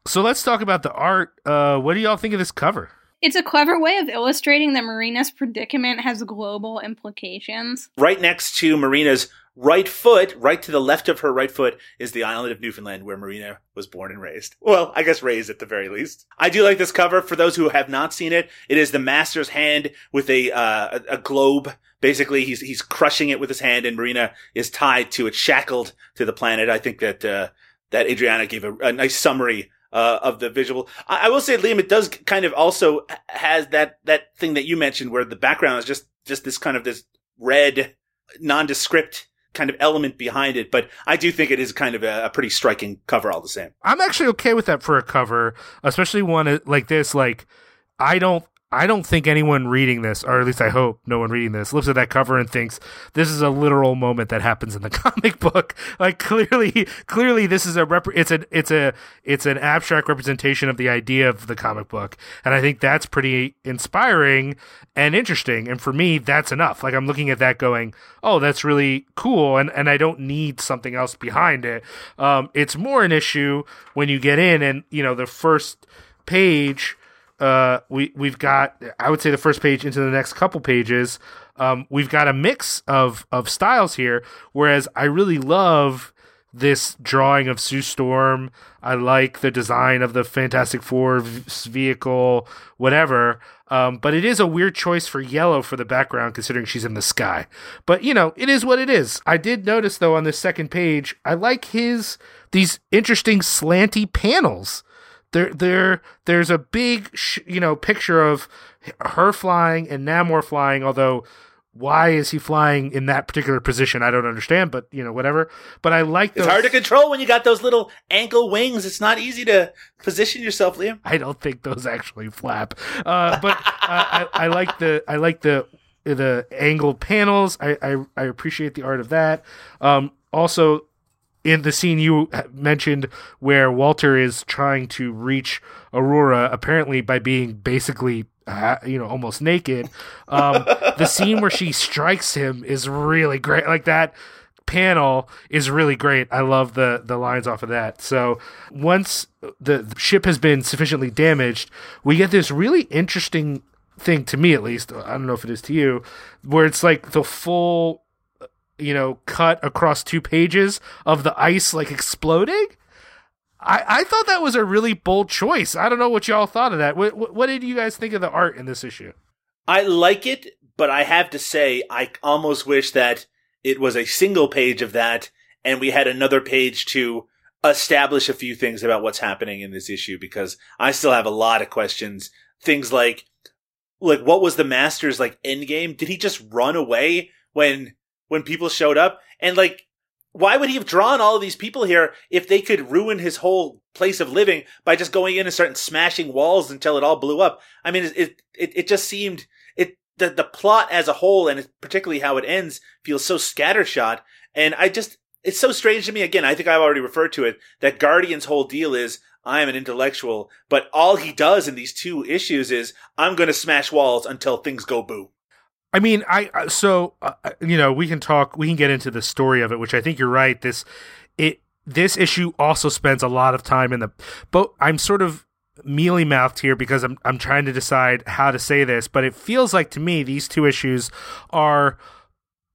So let's talk about the art. What do y'all think of this cover? It's a clever way of illustrating that Marrina's predicament has global implications. Right next to Marrina's right foot, right to the left of her right foot, is the island of Newfoundland where Marrina was born and raised. Well, I guess raised at the very least. I do like this cover. For those who have not seen it, it is the Master's hand with a globe. Basically, he's crushing it with his hand, and Marrina is tied to it, shackled to the planet. I think that that Adriana gave a nice summary of the visual. I will say, Liam, it does kind of also has that thing that you mentioned where the background is just this kind of this red, nondescript kind of element behind it. But I do think it is kind of a pretty striking cover all the same. I'm actually okay with that for a cover, especially one like this. Like, I don't think anyone reading this, or at least I hope no one reading this, looks at that cover and thinks this is a literal moment that happens in the comic book. Like clearly this is it's an abstract representation of the idea of the comic book. And I think that's pretty inspiring and interesting. And for me, that's enough. Like I'm looking at that going, oh, that's really cool. And I don't need something else behind it. It's more an issue when you get in and, you know, the first page, we've got, I would say, the first page into the next couple pages, we've got a mix of styles here, whereas I really love this drawing of Sue Storm. I like the design of the Fantastic Four vehicle, whatever. But it is a weird choice for yellow for the background, considering she's in the sky. But, you know, it is what it is. I did notice, though, on this second page, I like these interesting slanty panels. There's a big, picture of her flying and Namor flying, although why is he flying in that particular position? I don't understand, but, whatever. But I like those. It's hard to control when you got those little ankle wings. It's not easy to position yourself, Liam. I don't think those actually flap. But I like the angled panels. I appreciate the art of that. Also, in the scene you mentioned where Walter is trying to reach Aurora, apparently by being basically, almost naked, the scene where she strikes him is really great. Like that panel is really great. I love the lines off of that. So once the ship has been sufficiently damaged, we get this really interesting thing, to me at least, I don't know if it is to you, where it's like the full cut across two pages of the ice like exploding. I thought that was a really bold choice. I don't know what y'all thought of that. What did you guys think of the art in this issue? I like it, but I have to say I almost wish that it was a single page of that and we had another page to establish a few things about what's happening in this issue, because I still have a lot of questions. Things like what was the Master's end game? Did he just run away when people showed up? And why would he have drawn all of these people here if they could ruin his whole place of living by just going in and starting smashing walls until it all blew up? I mean, it just seemed the plot as a whole, and particularly how it ends, feels so scattershot. And it's so strange to me. Again, I think I've already referred to it, that Guardian's whole deal is, I am an intellectual, but all he does in these two issues is, I'm going to smash walls until things go boo. I mean, we can get into the story of it, which I think you're right. This issue also spends a lot of time but I'm sort of mealy-mouthed here because I'm trying to decide how to say this, but it feels like to me, these two issues are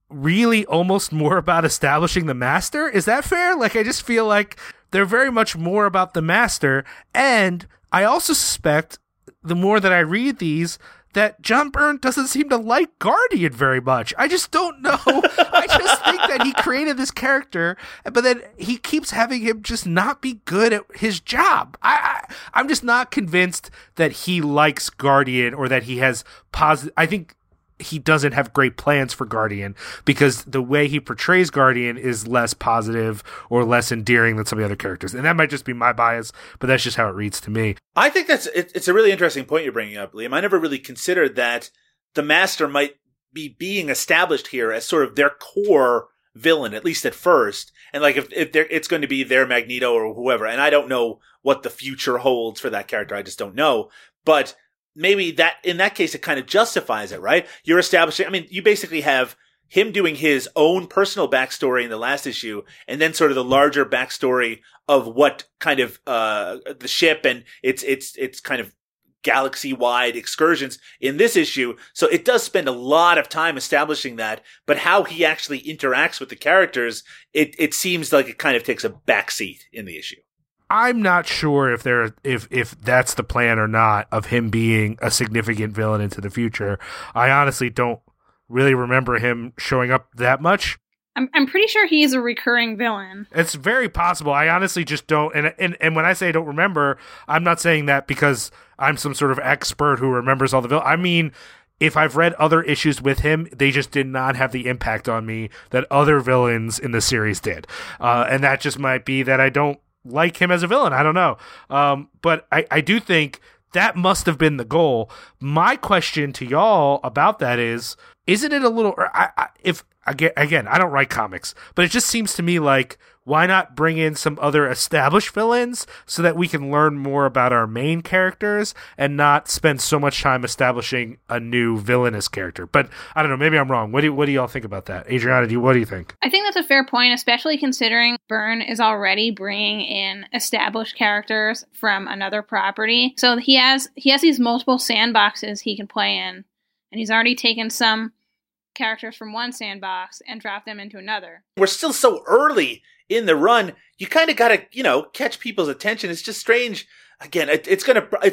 really almost more about establishing the Master. Is that fair? Like, I just feel like they're very much more about the Master. And I also suspect the more that I read these, that John Byrne doesn't seem to like Guardian very much. I just don't know. I just think that he created this character, but then he keeps having him just not be good at his job. I'm just not convinced that he likes Guardian or that he has positive... I think he doesn't have great plans for Guardian because the way he portrays Guardian is less positive or less endearing than some of the other characters. And that might just be my bias, but that's just how it reads to me. I think it's a really interesting point you're bringing up, Liam. I never really considered that the Master might be being established here as sort of their core villain, at least at first. And like, if it's going to be their Magneto or whoever. And I don't know what the future holds for that character. I just don't know. But maybe that, in that case, it kind of justifies it, right? You're establishing, I mean, you basically have him doing his own personal backstory in the last issue, and then sort of the larger backstory of what kind of, the ship and its kind of galaxy-wide excursions in this issue. So it does spend a lot of time establishing that, but how he actually interacts with the characters, it seems like it kind of takes a backseat in the issue. I'm not sure if that's the plan or not, of him being a significant villain into the future. I honestly don't really remember him showing up that much. I'm pretty sure he is a recurring villain. It's very possible. I honestly just don't. And when I say I don't remember, I'm not saying that because I'm some sort of expert who remembers all the villains. I mean, if I've read other issues with him, they just did not have the impact on me that other villains in the series did. And that just might be that I don't like him as a villain. I don't know. But I do think that must have been the goal. My question to y'all about that is, isn't it a little, again, I don't write comics, but it just seems to me like, why not bring in some other established villains so that we can learn more about our main characters and not spend so much time establishing a new villainous character? But I don't know, maybe I'm wrong. What do y'all think about that? Adriana, what do you think? I think that's a fair point, especially considering Byrne is already bringing in established characters from another property. So he has these multiple sandboxes he can play in, and he's already taken some characters from one sandbox and drop them into another. We're still so early in the run. You kind of got to, catch people's attention. It's just strange. Again, it's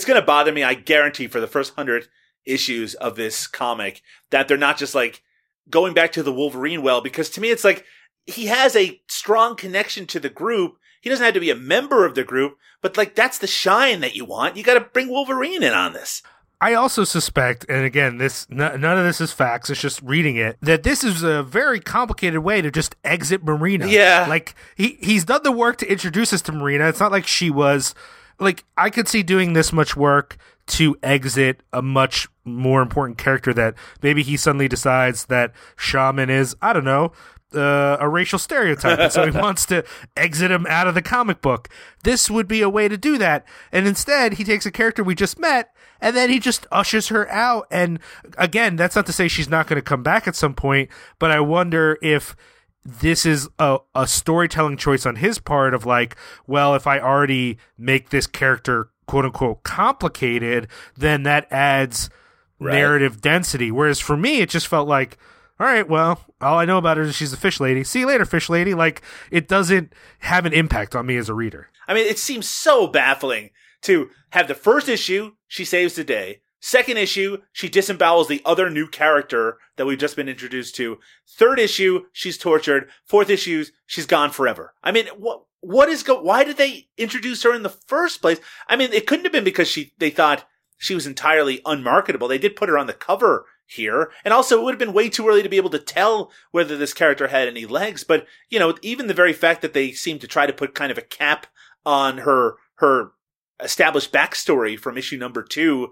gonna bother me, I guarantee, for the first 100 issues of this comic, that they're not just like going back to the Wolverine well, because to me it's like he has a strong connection to the group. He doesn't have to be a member of the group, but like that's the shine that you want. You got to bring Wolverine in on this. I also suspect, and again, none of this is facts, it's just reading it, that this is a very complicated way to just exit Marrina. Yeah. Like, he's done the work to introduce us to Marrina. It's not like she was... Like, I could see doing this much work to exit a much more important character that maybe he suddenly decides that Shaman is, I don't know, a racial stereotype, and so he wants to exit him out of the comic book. This would be a way to do that, and instead he takes a character we just met and then he just ushers her out. And again, that's not to say she's not going to come back at some point, but I wonder if this is a storytelling choice on his part of like, well, if I already make this character quote-unquote complicated, then that adds narrative density, whereas for me it just felt like, all right, well, all I know about her is she's a fish lady. See you later, fish lady. Like, it doesn't have an impact on me as a reader. I mean, it seems so baffling to have the first issue, she saves the day. Second issue, she disembowels the other new character that we've just been introduced to. Third issue, she's tortured. Fourth issue, she's gone forever. I mean, why did they introduce her in the first place? I mean, it couldn't have been because they thought she was entirely unmarketable. They did put her on the cover here. And also, it would have been way too early to be able to tell whether this character had any legs. But, even the very fact that they seem to try to put kind of a cap on her established backstory from issue number 2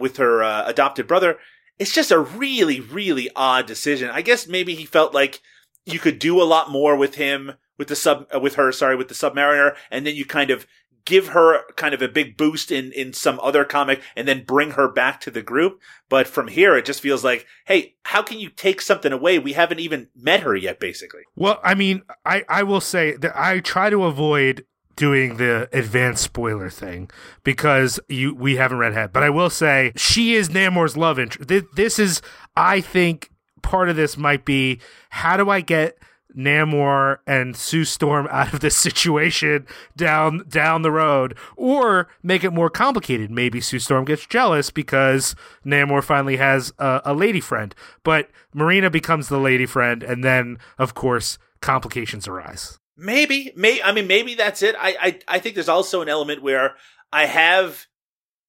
with her adopted brother, it's just a really, really odd decision. I guess maybe he felt like you could do a lot more with him, with the Submariner, and then you kind of give her kind of a big boost in some other comic and then bring her back to the group. But from here, it just feels like, hey, how can you take something away? We haven't even met her yet, basically. Well, I mean, I will say that I try to avoid doing the advanced spoiler thing because we haven't read ahead. But I will say she is Namor's love interest. This is, I think, part of this might be, how do I get Namor and Sue Storm out of this situation down the road, or make it more complicated? Maybe Sue Storm gets jealous because Namor finally has a lady friend, but Marrina becomes the lady friend, and then of course complications arise. Maybe that's it. I think there's also an element where I have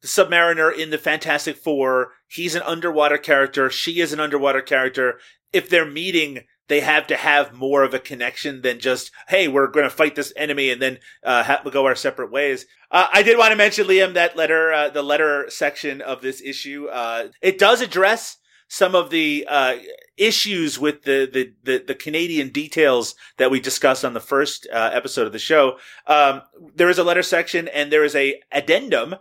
the Submariner in the Fantastic Four. He's an underwater character. She is an underwater character. If they're meeting, they have to have more of a connection than just, hey, we're going to fight this enemy and then go our separate ways. I did want to mention, Liam, that letter, the letter section of this issue, it does address some of the issues with the Canadian details that we discussed on the first episode of the show, there is a letter section and there is a written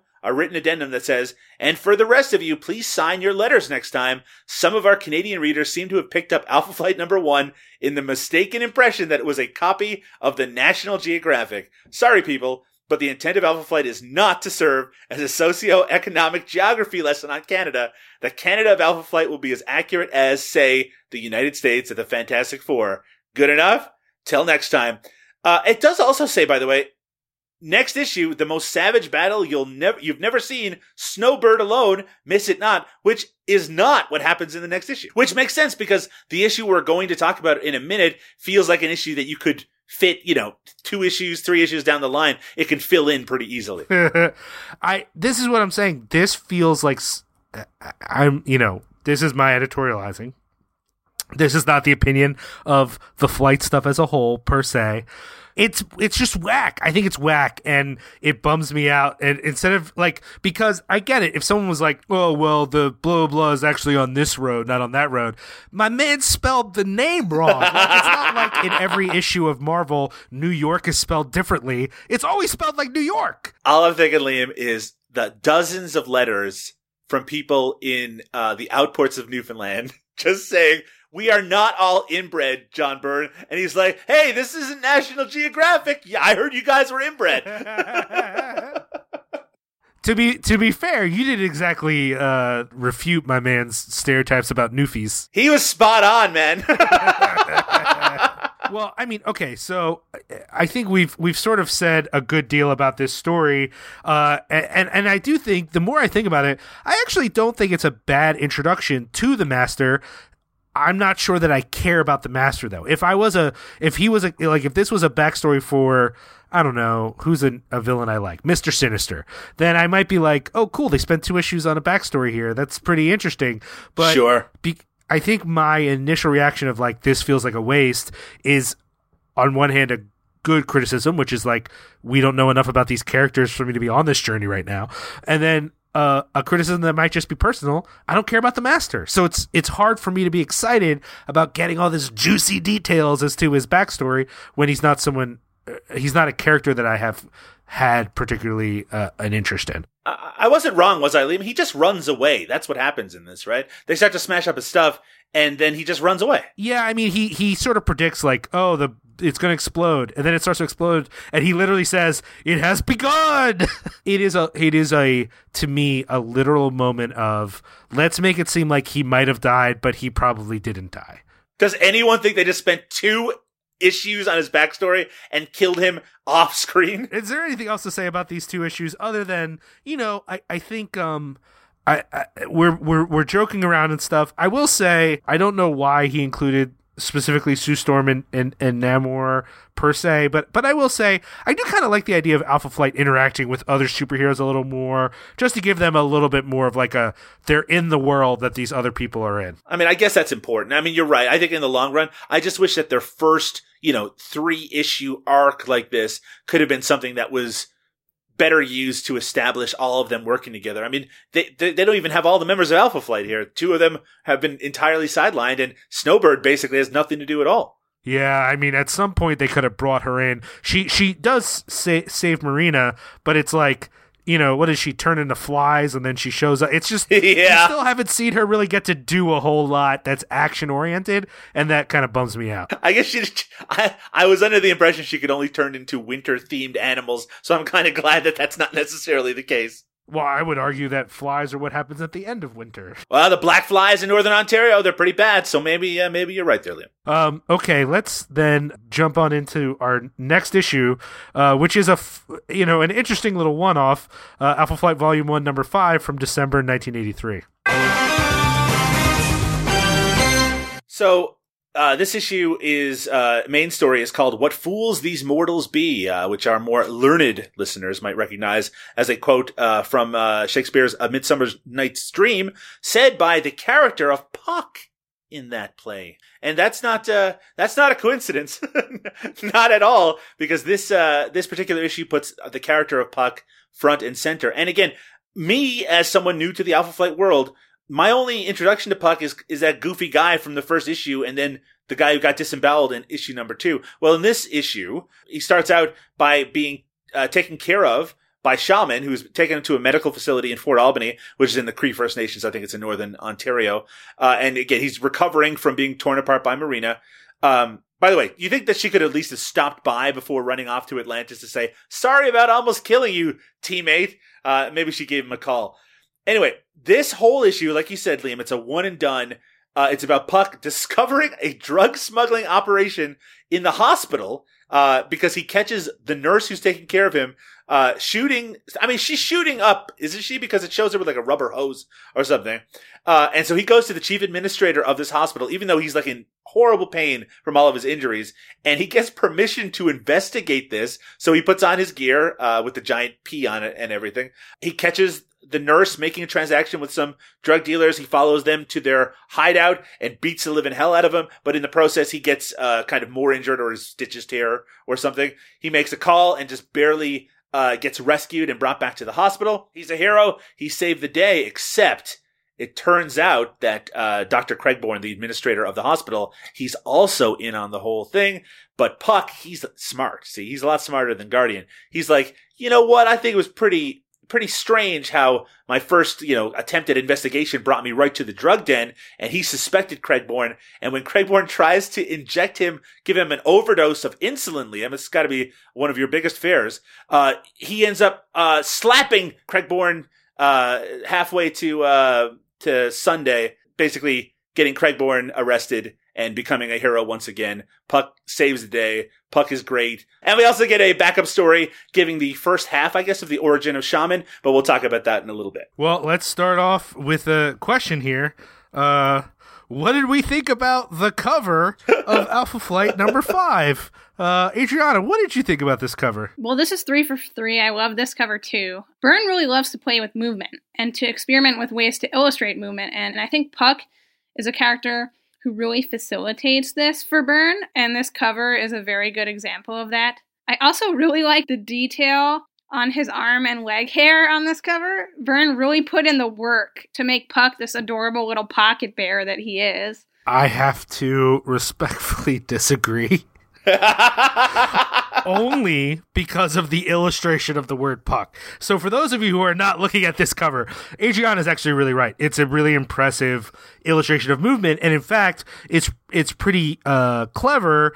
addendum that says, "And for the rest of you, please sign your letters next time. Some of our Canadian readers seem to have picked up Alpha Flight No. 1 in the mistaken impression that it was a copy of the National Geographic. Sorry, people, but the intent of Alpha Flight is not to serve as a socio-economic geography lesson on Canada. The Canada of Alpha Flight will be as accurate as, say, the United States of the Fantastic Four. Good enough? Till next time." It does also say, by the way, next issue, the most savage battle you've never seen, Snowbird alone, miss it not, which is not what happens in the next issue. Which makes sense because the issue we're going to talk about in a minute feels like an issue that you could fit, 2 issues, 3 issues down the line. It can fill in pretty easily. This is what I'm saying. This feels like this is my editorializing. This is not the opinion of the Flight Stuff as a whole, per se. It's just whack. I think it's whack, and it bums me out. And instead of, because I get it. If someone was like, oh, well, the blah, blah is actually on this road, not on that road. My man spelled the name wrong. It's not like in every issue of Marvel, New York is spelled differently. It's always spelled like New York. All I'm thinking, Liam, is the dozens of letters from people in the outports of Newfoundland just saying, "We are not all inbred, John Byrne." And he's like, "Hey, this isn't National Geographic. Yeah, I heard you guys were inbred." To be fair, you didn't exactly refute my man's stereotypes about Newfies. He was spot on, man. Well, I mean, okay, so I think we've sort of said a good deal about this story, and I do think, the more I think about it, I actually don't think it's a bad introduction to the Master. I'm not sure that I care about the Master, though. If this was a backstory for, I don't know, who's a villain I like, Mr. Sinister, then I might be like, oh, cool, they spent 2 issues on a backstory here. That's pretty interesting. But sure. I think my initial reaction of this feels like a waste is, on one hand, a good criticism, which is we don't know enough about these characters for me to be on this journey right now. And then a criticism that might just be personal. I don't care about the Master. So it's hard for me to be excited about getting all this juicy details as to his backstory when he's not a character that I have had particularly an interest in. I wasn't wrong, was I, Liam? He just runs away. That's what happens in this, right? They start to smash up his stuff and then he just runs away. Yeah, I mean, he sort of predicts it's going to explode, and then it starts to explode, and he literally says, "It has begun." It is to me a literal moment of, let's make it seem like he might have died, but he probably didn't die. Does anyone think they just spent 2 issues on his backstory and killed him off screen? Is there anything else to say about these 2 issues other than, I think we're joking around and stuff. I will say, I don't know why he included specifically Sue Storm and Namor per se, but I will say I do kind of like the idea of Alpha Flight interacting with other superheroes a little more, just to give them a little bit more of they're in the world that these other people are in. I mean, I guess that's important. I mean, you're right. I think in the long run, I just wish that their first, 3-issue arc like this could have been something that was better used to establish all of them working together. I mean, they don't even have all the members of Alpha Flight here. 2 of them have been entirely sidelined, and Snowbird basically has nothing to do at all. Yeah, I mean, at some point they could have brought her in. She does save Marrina, but it's what does she turn into flies and then she shows up? It's just, yeah. You still haven't seen her really get to do a whole lot that's action oriented, and that kind of bums me out. I guess I was under the impression she could only turn into winter themed animals, so I'm kind of glad that that's not necessarily the case. Well, I would argue that flies are what happens at the end of winter. Well, the black flies in Northern Ontario, they're pretty bad, so maybe you're right there, Liam. Okay, let's then jump on into our next issue, which is an interesting little one-off, Alpha Flight Volume 1, Number 5 from December 1983. So this issue is, main story is called "What Fools These Mortals Be," which our more learned listeners might recognize as a quote from Shakespeare's A Midsummer Night's Dream, said by the character of Puck in that play. And that's not a coincidence, not at all, because this particular issue puts the character of Puck front and center. And again, me as someone new to the Alpha Flight world, my only introduction to Puck is that goofy guy from the first issue, and then the guy who got disemboweled in issue number 2. Well, in this issue, he starts out by being taken care of by Shaman, who's taken him to a medical facility in Fort Albany, which is in the Cree First Nations. I think it's in northern Ontario. And again, he's recovering from being torn apart by Marrina. By the way, you think that she could at least have stopped by before running off to Atlantis to say, sorry about almost killing you, teammate. Maybe she gave him a call. Anyway, this whole issue, like you said, Liam, it's a one and done. It's about Puck discovering a drug smuggling operation in the hospital because he catches the nurse who's taking care of him shooting. I mean, she's shooting up, isn't she? Because it shows her with like a rubber hose or something. And so he goes to the chief administrator of this hospital, even though he's like in horrible pain from all of his injuries. And he gets permission to investigate this. So he puts on his gear with the giant P on it and everything. He catches the nurse making a transaction with some drug dealers. He follows them to their hideout and beats the living hell out of them. But in the process, he gets kind of more injured, or his stitches tear or something. He makes a call and just barely gets rescued and brought back to the hospital. He's a hero. He saved the day, except it turns out that Dr. Craigborn, the administrator of the hospital, he's also in on the whole thing. But Puck, he's smart. See, he's a lot smarter than Guardian. He's like, you know what? I think it was pretty strange how my first, attempted investigation brought me right to the drug den, and he suspected Craigborn. And when Craigborn tries to inject him, give him an overdose of insulin, Liam, it's got to be one of your biggest fears, he ends up slapping Craigborn halfway to Sunday, basically getting Craigborn arrested and becoming a hero once again. Puck saves the day. Puck is great. And we also get a backup story giving the first half, I guess, of the origin of Shaman, but we'll talk about that in a little bit. Well, let's start off with a question here. What did we think about the cover of Alpha Flight number 5? Adriana, what did you think about this cover? Well, this is 3 for 3. I love this cover too. Byrne really loves to play with movement and to experiment with ways to illustrate movement. And I think Puck is a character who really facilitates this for Byrne, and this cover is a very good example of that. I also really like the detail on his arm and leg hair on this cover. Byrne really put in the work to make Puck this adorable little pocket bear that he is. I have to respectfully disagree. Only because of the illustration of the word Puck. So for those of you who are not looking at this cover, Adriana is actually really right. It's a really impressive illustration of movement. And in fact, it's pretty clever.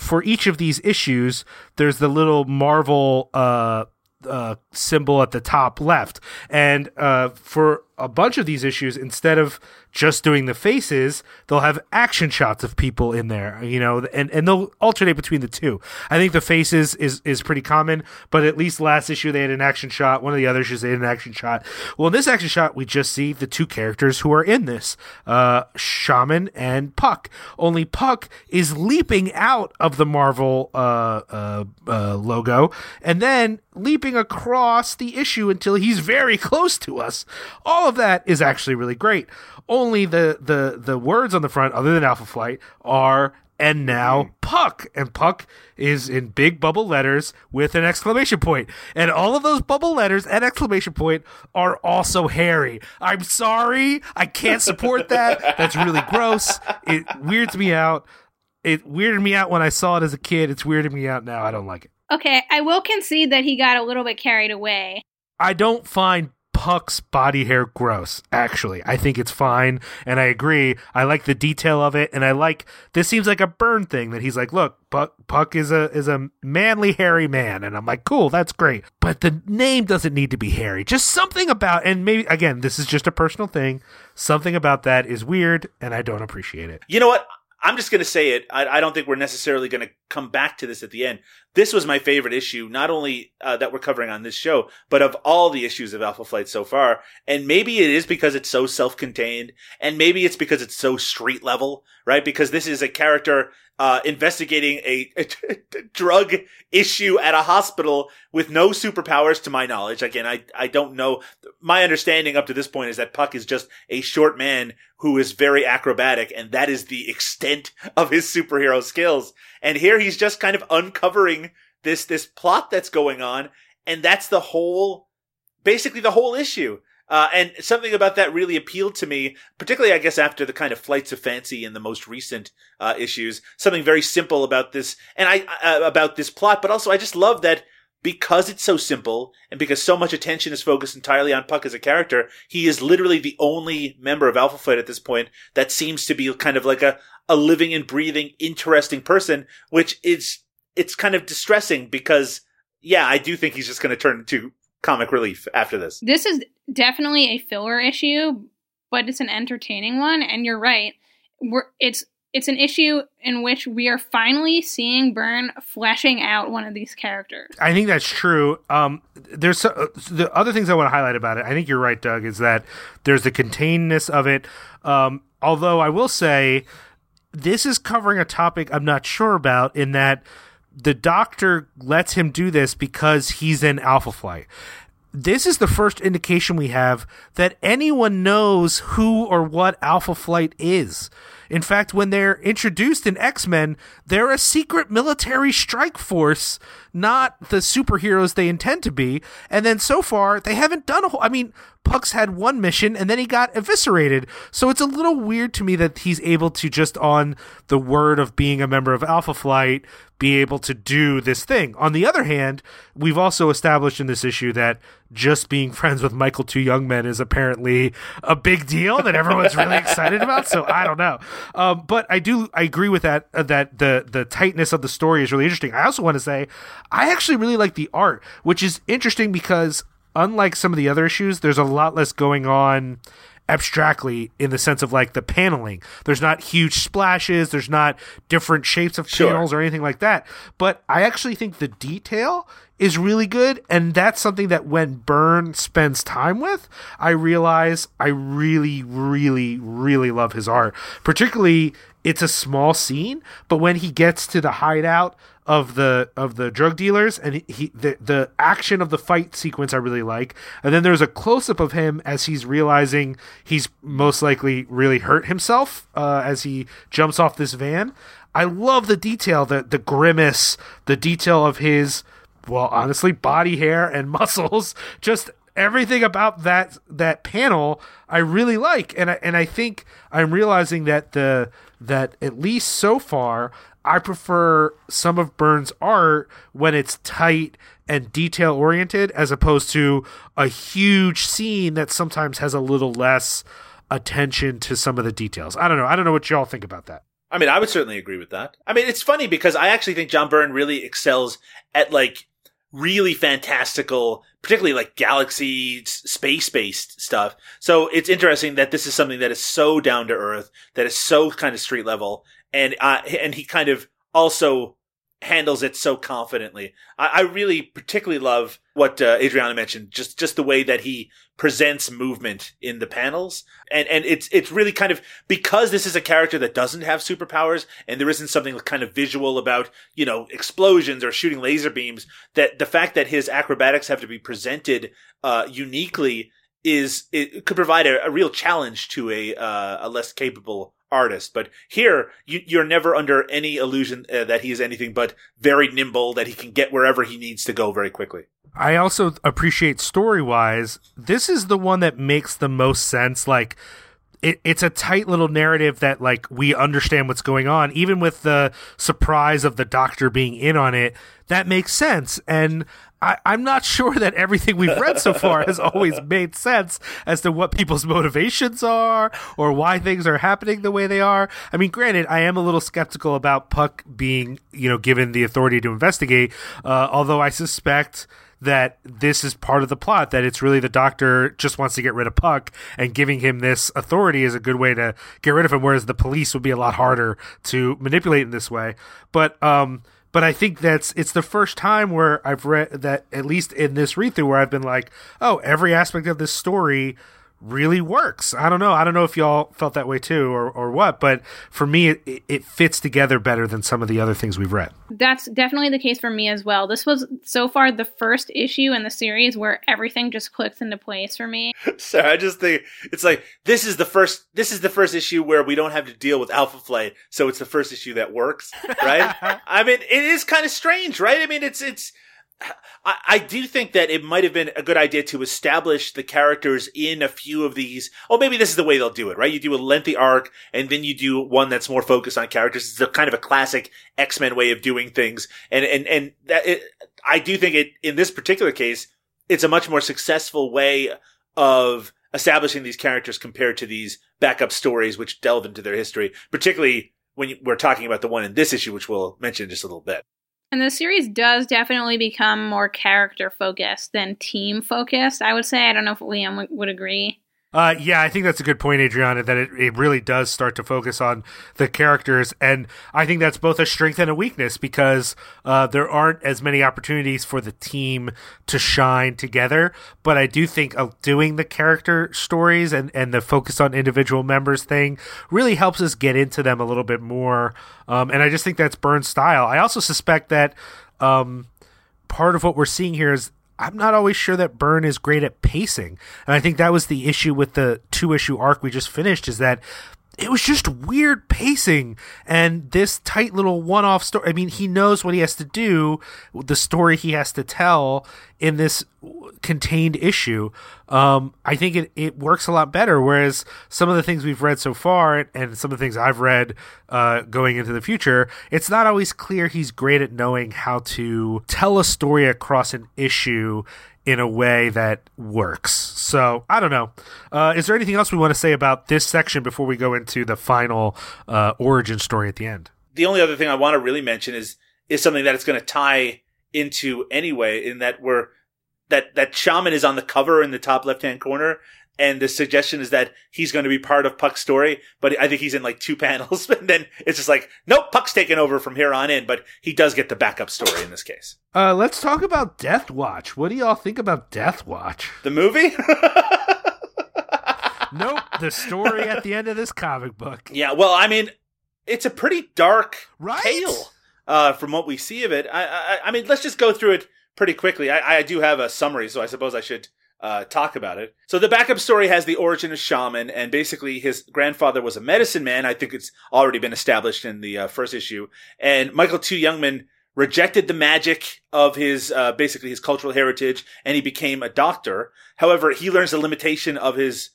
For each of these issues, there's the little Marvel symbol at the top left. And for a bunch of these issues, instead of just doing the faces, they'll have action shots of people in there, and they'll alternate between the two. I think the faces is pretty common, but at least last issue they had an action shot. One of the other issues they had an action shot. Well, in this action shot, we just see the two characters who are in this, Shaman and Puck. Only Puck is leaping out of the Marvel logo, and then leaping across the issue until he's very close to us. All of that is actually really great. Only the words on the front, other than Alpha Flight, are "and now Puck." And Puck is in big bubble letters with an exclamation point. And all of those bubble letters and exclamation point are also hairy. I'm sorry, I can't support that. That's really gross. It weirds me out. It weirded me out when I saw it as a kid. It's weirded me out now. I don't like it. Okay, I will concede that he got a little bit carried away. I don't find Puck's body hair gross, actually. I think it's fine, and I agree. I like the detail of it, and I like this seems like a Byrne thing that he's like, look, Puck is a manly, hairy man, and I'm like, cool, that's great. But the name doesn't need to be hairy. Just something about, and maybe, again, this is just a personal thing, something about that is weird, and I don't appreciate it. You know what? I'm just going to say it. I don't think we're necessarily going to come back to this at the end. This was my favorite issue, not only that we're covering on this show, but of all the issues of Alpha Flight so far. And maybe it is because it's so self-contained, and maybe it's because it's so street level, right? Because this is a character investigating a drug issue at a hospital with no superpowers to my knowledge. Again, I don't know. My understanding up to this point is that Puck is just a short man who is very acrobatic, and that is the extent of his superhero skills. And here he's just kind of uncovering this plot that's going on, and that's basically the whole issue. And something about that really appealed to me, particularly, I guess, after the kind of flights of fancy in the most recent issues. Something very simple about this, and about this plot, but also I just love that because it's so simple, and because so much attention is focused entirely on Puck as a character, he is literally the only member of Alpha Flight at this point that seems to be kind of like a living and breathing, interesting person, which is, it's kind of distressing because, yeah, I do think he's just going to turn into comic relief after this. This is definitely a filler issue, but it's an entertaining one, and you're right. It's an issue in which we are finally seeing Byrne fleshing out one of these characters. I think that's true. The other things I want to highlight about it, I think you're right, Doug, is that there's the containedness of it. Although I will say this is covering a topic I'm not sure about, in that the Doctor lets him do this because he's in Alpha Flight. This is the first indication we have that anyone knows who or what Alpha Flight is. In fact, when they're introduced in X-Men, they're a secret military strike force, not the superheroes they intend to be. And then so far, they haven't done a whole... I mean, Puck's had one mission, and then he got eviscerated. So it's a little weird to me that he's able to, just on the word of being a member of Alpha Flight, be able to do this thing. On the other hand, we've also established in this issue that just being friends with Michael Two Young Men is apparently a big deal that everyone's really excited about. So I don't know. But I agree with that, that the tightness of the story is really interesting. I also want to say, I actually really like the art, which is interesting because unlike some of the other issues, there's a lot less going on abstractly in the sense of like the paneling. There's not huge splashes. There's not different shapes of panels or anything like that. But I actually think the detail is really good. And that's something that when Byrne spends time with, I realize I really, really, really love his art. Particularly, it's a small scene, but when he gets to the hideout of the drug dealers, and the action of the fight sequence I really like. And then there's a close-up of him as he's realizing he's most likely really hurt himself as he jumps off this van. I love the detail, the grimace, the detail of his... well, honestly, body hair and muscles, just everything about that panel I really like. And I think I'm realizing that that at least so far, I prefer some of Byrne's art when it's tight and detail oriented, as opposed to a huge scene that sometimes has a little less attention to some of the details. I don't know. I don't know what y'all think about that. I mean, I would certainly agree with that. I mean, it's funny because I actually think John Byrne really excels at like really fantastical, particularly like galaxy, space-based stuff. So it's interesting that this is something that is so down to earth, that is so kind of street level, and he kind of also handles it so confidently. I really particularly love what Adriana mentioned, just the way that he presents movement in the panels. And it's really kind of, because this is a character that doesn't have superpowers and there isn't something kind of visual about, you know, explosions or shooting laser beams, that the fact that his acrobatics have to be presented uniquely could provide a real challenge to a less capable artist. But here, you're never under any illusion that he is anything but very nimble, that he can get wherever he needs to go very quickly. I also appreciate, story-wise, this is the one that makes the most sense. Like, it's a tight little narrative that, like, we understand what's going on. Even with the surprise of the Doctor being in on it, that makes sense. And I'm not sure that everything we've read so far has always made sense as to what people's motivations are or why things are happening the way they are. I mean, granted, I am a little skeptical about Puck being, you know, given the authority to investigate, although I suspect that this is part of the plot, that it's really the Doctor just wants to get rid of Puck, and giving him this authority is a good way to get rid of him, whereas the police would be a lot harder to manipulate in this way. But I think it's the first time where I've read that, at least in this read-through, where I've been like, oh, every aspect of this story really works. I don't know. I don't know if y'all felt that way too or what, but for me, it fits together better than some of the other things we've read. That's definitely the case for me as well. This was so far the first issue in the series where everything just clicks into place for me. So I just think it's like, this is the first issue where we don't have to deal with Alpha Flight. So it's the first issue that works, right? I mean, it is kind of strange, right? I mean, it's I do think that it might have been a good idea to establish the characters in a few of these. Oh, maybe this is the way they'll do it, right? You do a lengthy arc, and then you do one that's more focused on characters. It's a kind of a classic X-Men way of doing things. And that it, I do think it, in this particular case, it's a much more successful way of establishing these characters compared to these backup stories, which delve into their history, particularly when we're talking about the one in this issue, which we'll mention in just a little bit. And the series does definitely become more character-focused than team-focused, I would say. I don't know if Liam would agree. Yeah, I think that's a good point, Adriana, that it really does start to focus on the characters. And I think that's both a strength and a weakness because there aren't as many opportunities for the team to shine together. But I do think doing the character stories and the focus on individual members thing really helps us get into them a little bit more. And I just think that's Byrne's style. I also suspect that part of what we're seeing here is I'm not always sure that Byrne is great at pacing. And I think that was the issue with the 2-issue arc we just finished, is that it was just weird pacing. And this tight little one-off story, I mean, he knows what he has to do, the story he has to tell in this contained issue. I think it works a lot better, whereas some of the things we've read so far and some of the things I've read going into the future, it's not always clear he's great at knowing how to tell a story across an issue in a way that works. So I don't know. Is there anything else we want to say about this section before we go into the final origin story at the end? The only other thing I want to really mention is something that it's going to tie into anyway, in that that Shaman is on the cover in the top left-hand corner, and the suggestion is that he's going to be part of Puck's story, but I think he's in like 2 panels, and then it's just like, nope, Puck's taking over from here on in, but he does get the backup story in this case. Let's talk about Death Watch. What do y'all think about Death Watch? The movie? Nope, the story at the end of this comic book. Yeah, well, I mean, it's a pretty dark tale from what we see of it. I mean, let's just go through it pretty quickly. I do have a summary, so I suppose I should talk about it. So the backup story has the origin of Shaman, and basically his grandfather was a medicine man. I think it's already been established in the first issue. And Michael T. Youngman rejected the magic of his, basically his cultural heritage, and he became a doctor. However, he learns the limitation of his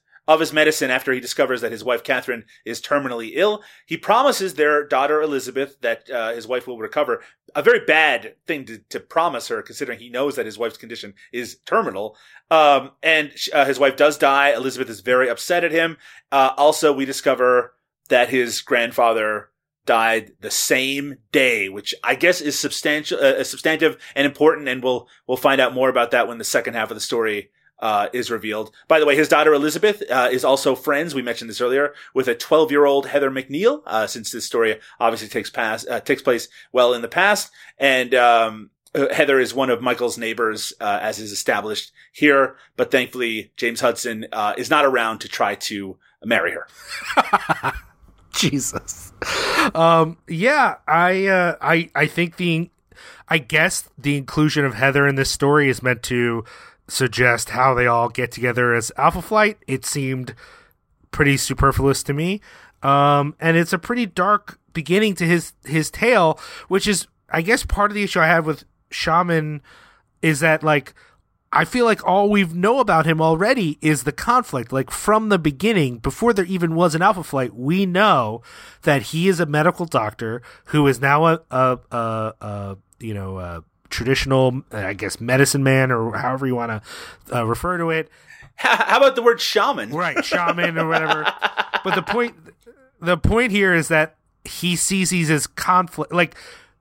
medicine after he discovers that his wife Catherine is terminally ill. He promises their daughter Elizabeth that his wife will recover. A very bad thing to promise her, considering he knows that his wife's condition is terminal. And his wife does die. Elizabeth is very upset at him. Also, we discover that his grandfather died the same day, which I guess is substantive and important, and we'll find out more about that when the second half of the story is revealed. By the way, his daughter Elizabeth is also friends, we mentioned this earlier, with a 12-year-old Heather McNeil, since this story obviously takes place well in the past. And Heather is one of Michael's neighbors, as is established here. But thankfully, James Hudson is not around to try to marry her. Jesus. Yeah, I think I guess the inclusion of Heather in this story is meant to suggest how they all get together as Alpha Flight. It seemed pretty superfluous to me. And it's a pretty dark beginning to his tale, which is, I guess, part of the issue I have with Shaman is that, like, I feel like all we know about him already is the conflict. Like, from the beginning, before there even was an Alpha Flight, we know that he is a medical doctor who is now a traditional, I guess, medicine man, or however you want to refer to it. How about the word shaman? Right, shaman or whatever. But the point here is that he sees these as conflict. Like,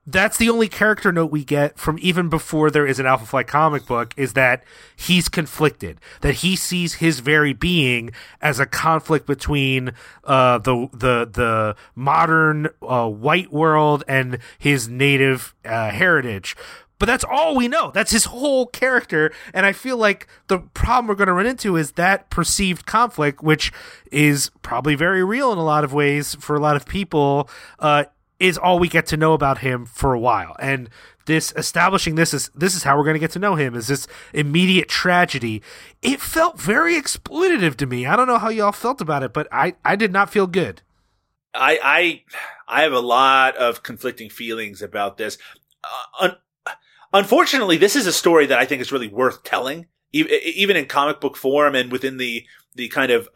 that's the only character note we get from even before there is an Alpha Flight comic book, is that he's conflicted, that he sees his very being as a conflict between the modern white world and his native heritage. But that's all we know. That's his whole character. And I feel like the problem we're going to run into is that perceived conflict, which is probably very real in a lot of ways for a lot of people, is all we get to know about him for a while. And this is how we're going to get to know him, is this immediate tragedy. It felt very exploitative to me. I don't know how y'all felt about it, but I did not feel good. I have a lot of conflicting feelings about this. Unfortunately, this is a story that I think is really worth telling, even in comic book form and within the kind of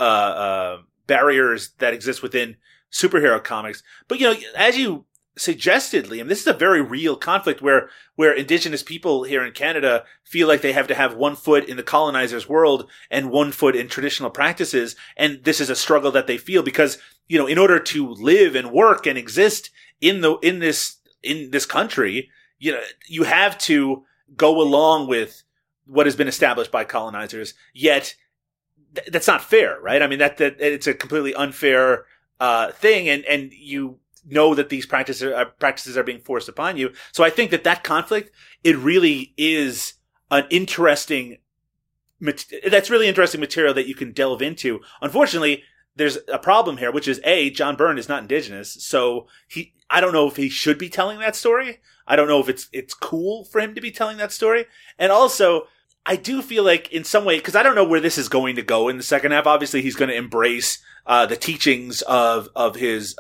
barriers that exist within superhero comics. But, you know, as you suggested, Liam, this is a very real conflict where Indigenous people here in Canada feel like they have to have one foot in the colonizer's world and one foot in traditional practices. And this is a struggle that they feel because, you know, in order to live and work and exist in this country, you know, you have to go along with what has been established by colonizers, yet that's not fair, right? I mean, that it's a completely unfair thing, and you know that these practices are being forced upon you. So I think that conflict, it really is an interesting material that you can delve into. Unfortunately, there's a problem here, which is A, John Byrne is not Indigenous, so I don't know if he should be telling that story. I don't know if it's cool for him to be telling that story. And also, I do feel like in some way, because I don't know where this is going to go in the second half. Obviously, he's going to embrace the teachings of his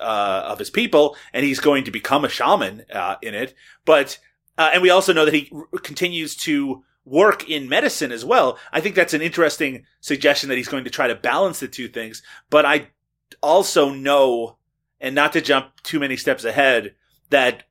people, and he's going to become a shaman in it. But and we also know that he continues to work in medicine as well. I think that's an interesting suggestion that he's going to try to balance the two things. But I also know, and not to jump too many steps ahead, that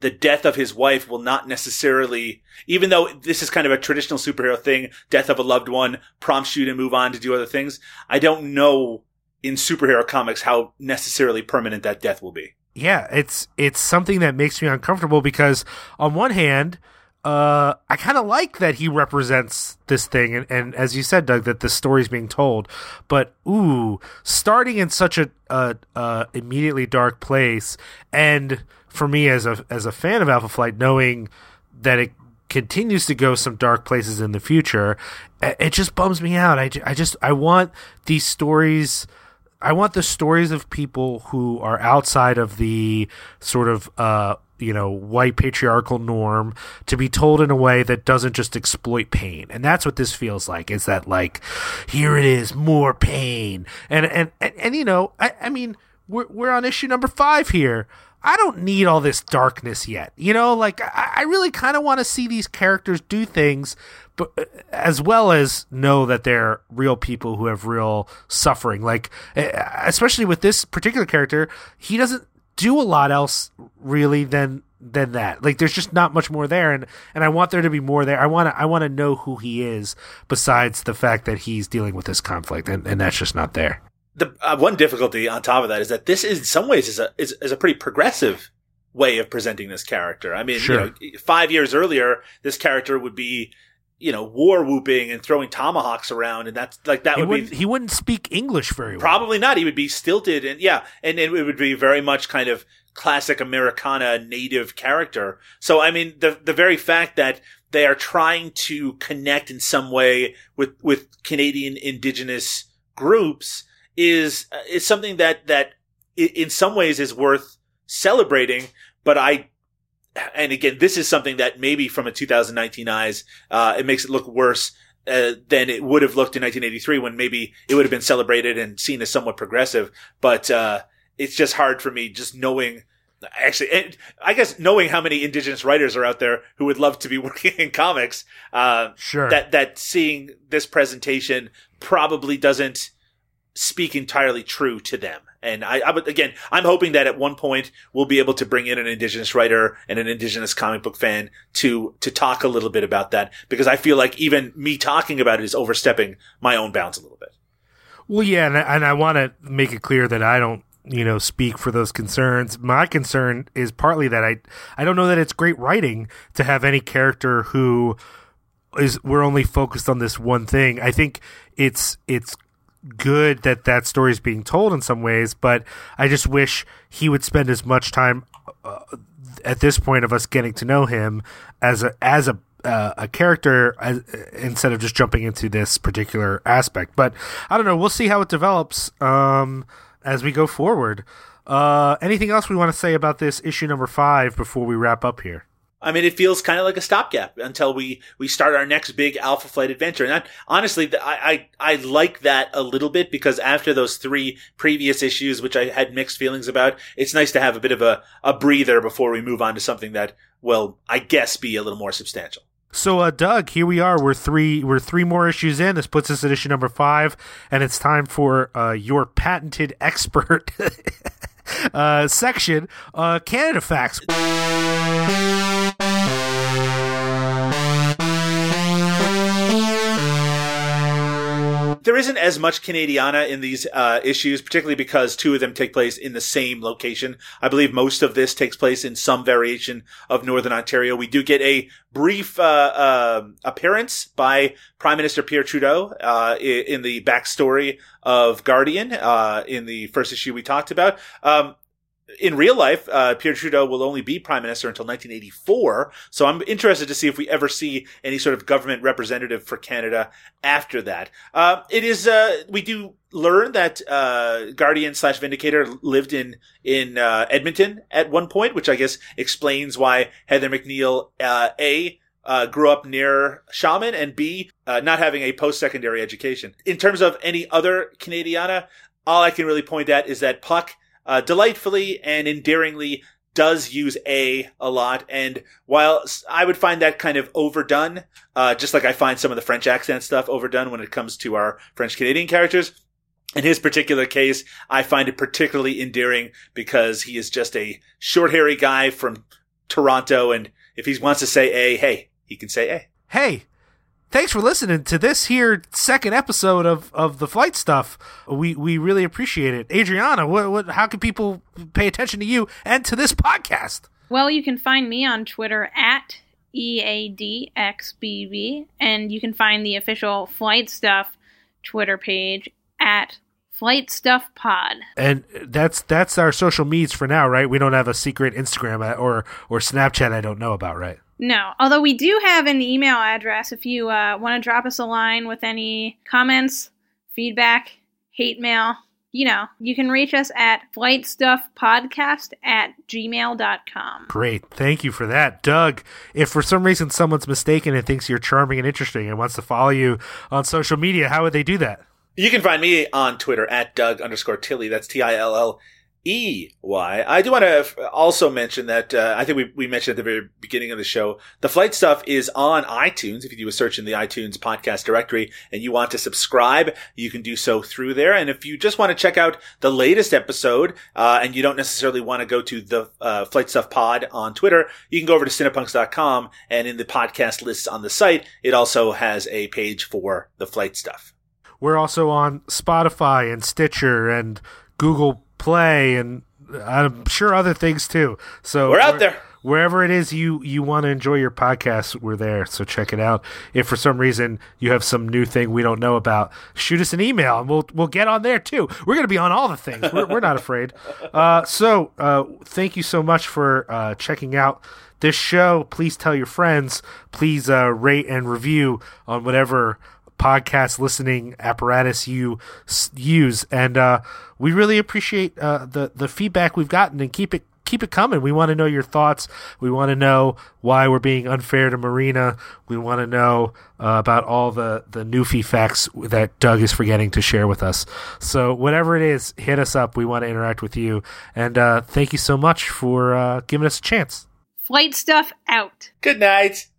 the death of his wife will not necessarily, even though this is kind of a traditional superhero thing, death of a loved one prompts you to move on to do other things. I don't know in superhero comics how necessarily permanent that death will be. Yeah, it's something that makes me uncomfortable because on one hand, I kind of like that he represents this thing, and as you said, Doug, that the story's being told. But starting in such a immediately dark place, and for me as a fan of Alpha Flight, knowing that it continues to go some dark places in the future, it just bums me out. I want these stories. I want the stories of people who are outside of the sort of white patriarchal norm to be told in a way that doesn't just exploit pain. And that's what this feels like, is that like, here it is, more pain. And you know, I mean, we're on issue number 5 here. I don't need all this darkness yet. You know, like I really kind of want to see these characters do things, but as well as know that they're real people who have real suffering. Like, especially with this particular character, he doesn't do a lot else really than that. Like, there's just not much more there, and I want there to be more there. I want to know who he is besides the fact that he's dealing with this conflict, and that's just not there. The one difficulty on top of that is that this is in some ways is a pretty progressive way of presenting this character. I mean, sure, you know, 5 years earlier, this character would be, you know, war whooping and throwing tomahawks around, and that's like he wouldn't speak English very well. Probably not. He would be stilted, and it would be very much kind of classic Americana native character. So I mean, the very fact that they are trying to connect in some way with Canadian Indigenous groups is something that in some ways is worth celebrating. But And again, this is something that maybe from a 2019 eyes, it makes it look worse than it would have looked in 1983, when maybe it would have been celebrated and seen as somewhat progressive. But it's just hard for me, just knowing – actually, I guess knowing how many Indigenous writers are out there who would love to be working in comics, sure, that seeing this presentation probably doesn't speak entirely true to them. And again, I'm hoping that at one point we'll be able to bring in an Indigenous writer and an Indigenous comic book fan to talk a little bit about that, because I feel like even me talking about it is overstepping my own bounds a little bit. Well, yeah, and I want to make it clear that I don't, you know, speak for those concerns. My concern is partly that I don't know that it's great writing to have any character who is, we're only focused on this one thing. I think it's good that story is being told in some ways, but I just wish he would spend as much time at this point of us getting to know him as a character, instead of just jumping into this particular aspect. But I don't know. We'll see how it develops as we go forward. Anything else we want to say about this issue number 5 before we wrap up here? I mean, it feels kind of like a stopgap until we start our next big Alpha Flight adventure. And I honestly like that a little bit, because after those three previous issues, which I had mixed feelings about, it's nice to have a bit of a breather before we move on to something that will, I guess, be a little more substantial. So, Doug, here we are. We're three more issues in. This puts us at issue number 5, and it's time for your patented expert section, Canada Facts. There isn't as much Canadiana in these issues, particularly because two of them take place in the same location. I believe most of this takes place in some variation of Northern Ontario. We do get a brief appearance by Prime Minister Pierre Trudeau in the backstory of Guardian in the first issue we talked about. In real life, Pierre Trudeau will only be prime minister until 1984. So I'm interested to see if we ever see any sort of government representative for Canada after that. We do learn that Guardian / Vindicator lived in Edmonton at one point, which I guess explains why Heather McNeil, grew up near Shaman, and B, not having a post-secondary education. In terms of any other Canadiana, all I can really point at is that Puck, delightfully and endearingly, does use A lot. And while I would find that kind of overdone, just like I find some of the French accent stuff overdone when it comes to our French Canadian characters, in his particular case, I find it particularly endearing because he is just a short, hairy guy from Toronto. And if he wants to say A, hey, he can say A. Hey, thanks for listening to this here second episode of The Flight Stuff. We really appreciate it. Adriana, how can people pay attention to you and to this podcast? Well, you can find me on Twitter at EADXBB, and you can find the official Flight Stuff Twitter page at Flight Stuff Pod. And that's our social medias for now, right? We don't have a secret Instagram or Snapchat I don't know about, right? No, although we do have an email address if you want to drop us a line with any comments, feedback, hate mail. You know, you can reach us at flightstuffpodcast@gmail.com. Great. Thank you for that. Doug, if for some reason someone's mistaken and thinks you're charming and interesting and wants to follow you on social media, how would they do that? You can find me on Twitter at Doug_Tilly. That's Tilly. I do want to also mention that I think we mentioned at the very beginning of the show, The Flight Stuff is on iTunes. If you do a search in the iTunes podcast directory and you want to subscribe, you can do so through there. And if you just want to check out the latest episode and you don't necessarily want to go to the Flight Stuff Pod on Twitter, you can go over to cinepunks.com, and in the podcast lists on the site, it also has a page for The Flight Stuff. We're also on Spotify and Stitcher and Google Play, and I'm sure other things too. So we're out there. Wherever it is you want to enjoy your podcast, we're there. So check it out. If for some reason you have some new thing we don't know about, shoot us an email and we'll get on there too. We're going to be on all the things. We're not afraid. So thank you so much for checking out this show. Please tell your friends. Please rate and review on whatever podcast listening apparatus you use, and we really appreciate the feedback we've gotten, and keep it coming. We want to know your thoughts. We want to know why we're being unfair to Marrina. We want to know about all the newfie facts that Doug is forgetting to share with us. So whatever it is, hit us up. We want to interact with you, and thank you so much for giving us a chance. Flight Stuff out. Good night.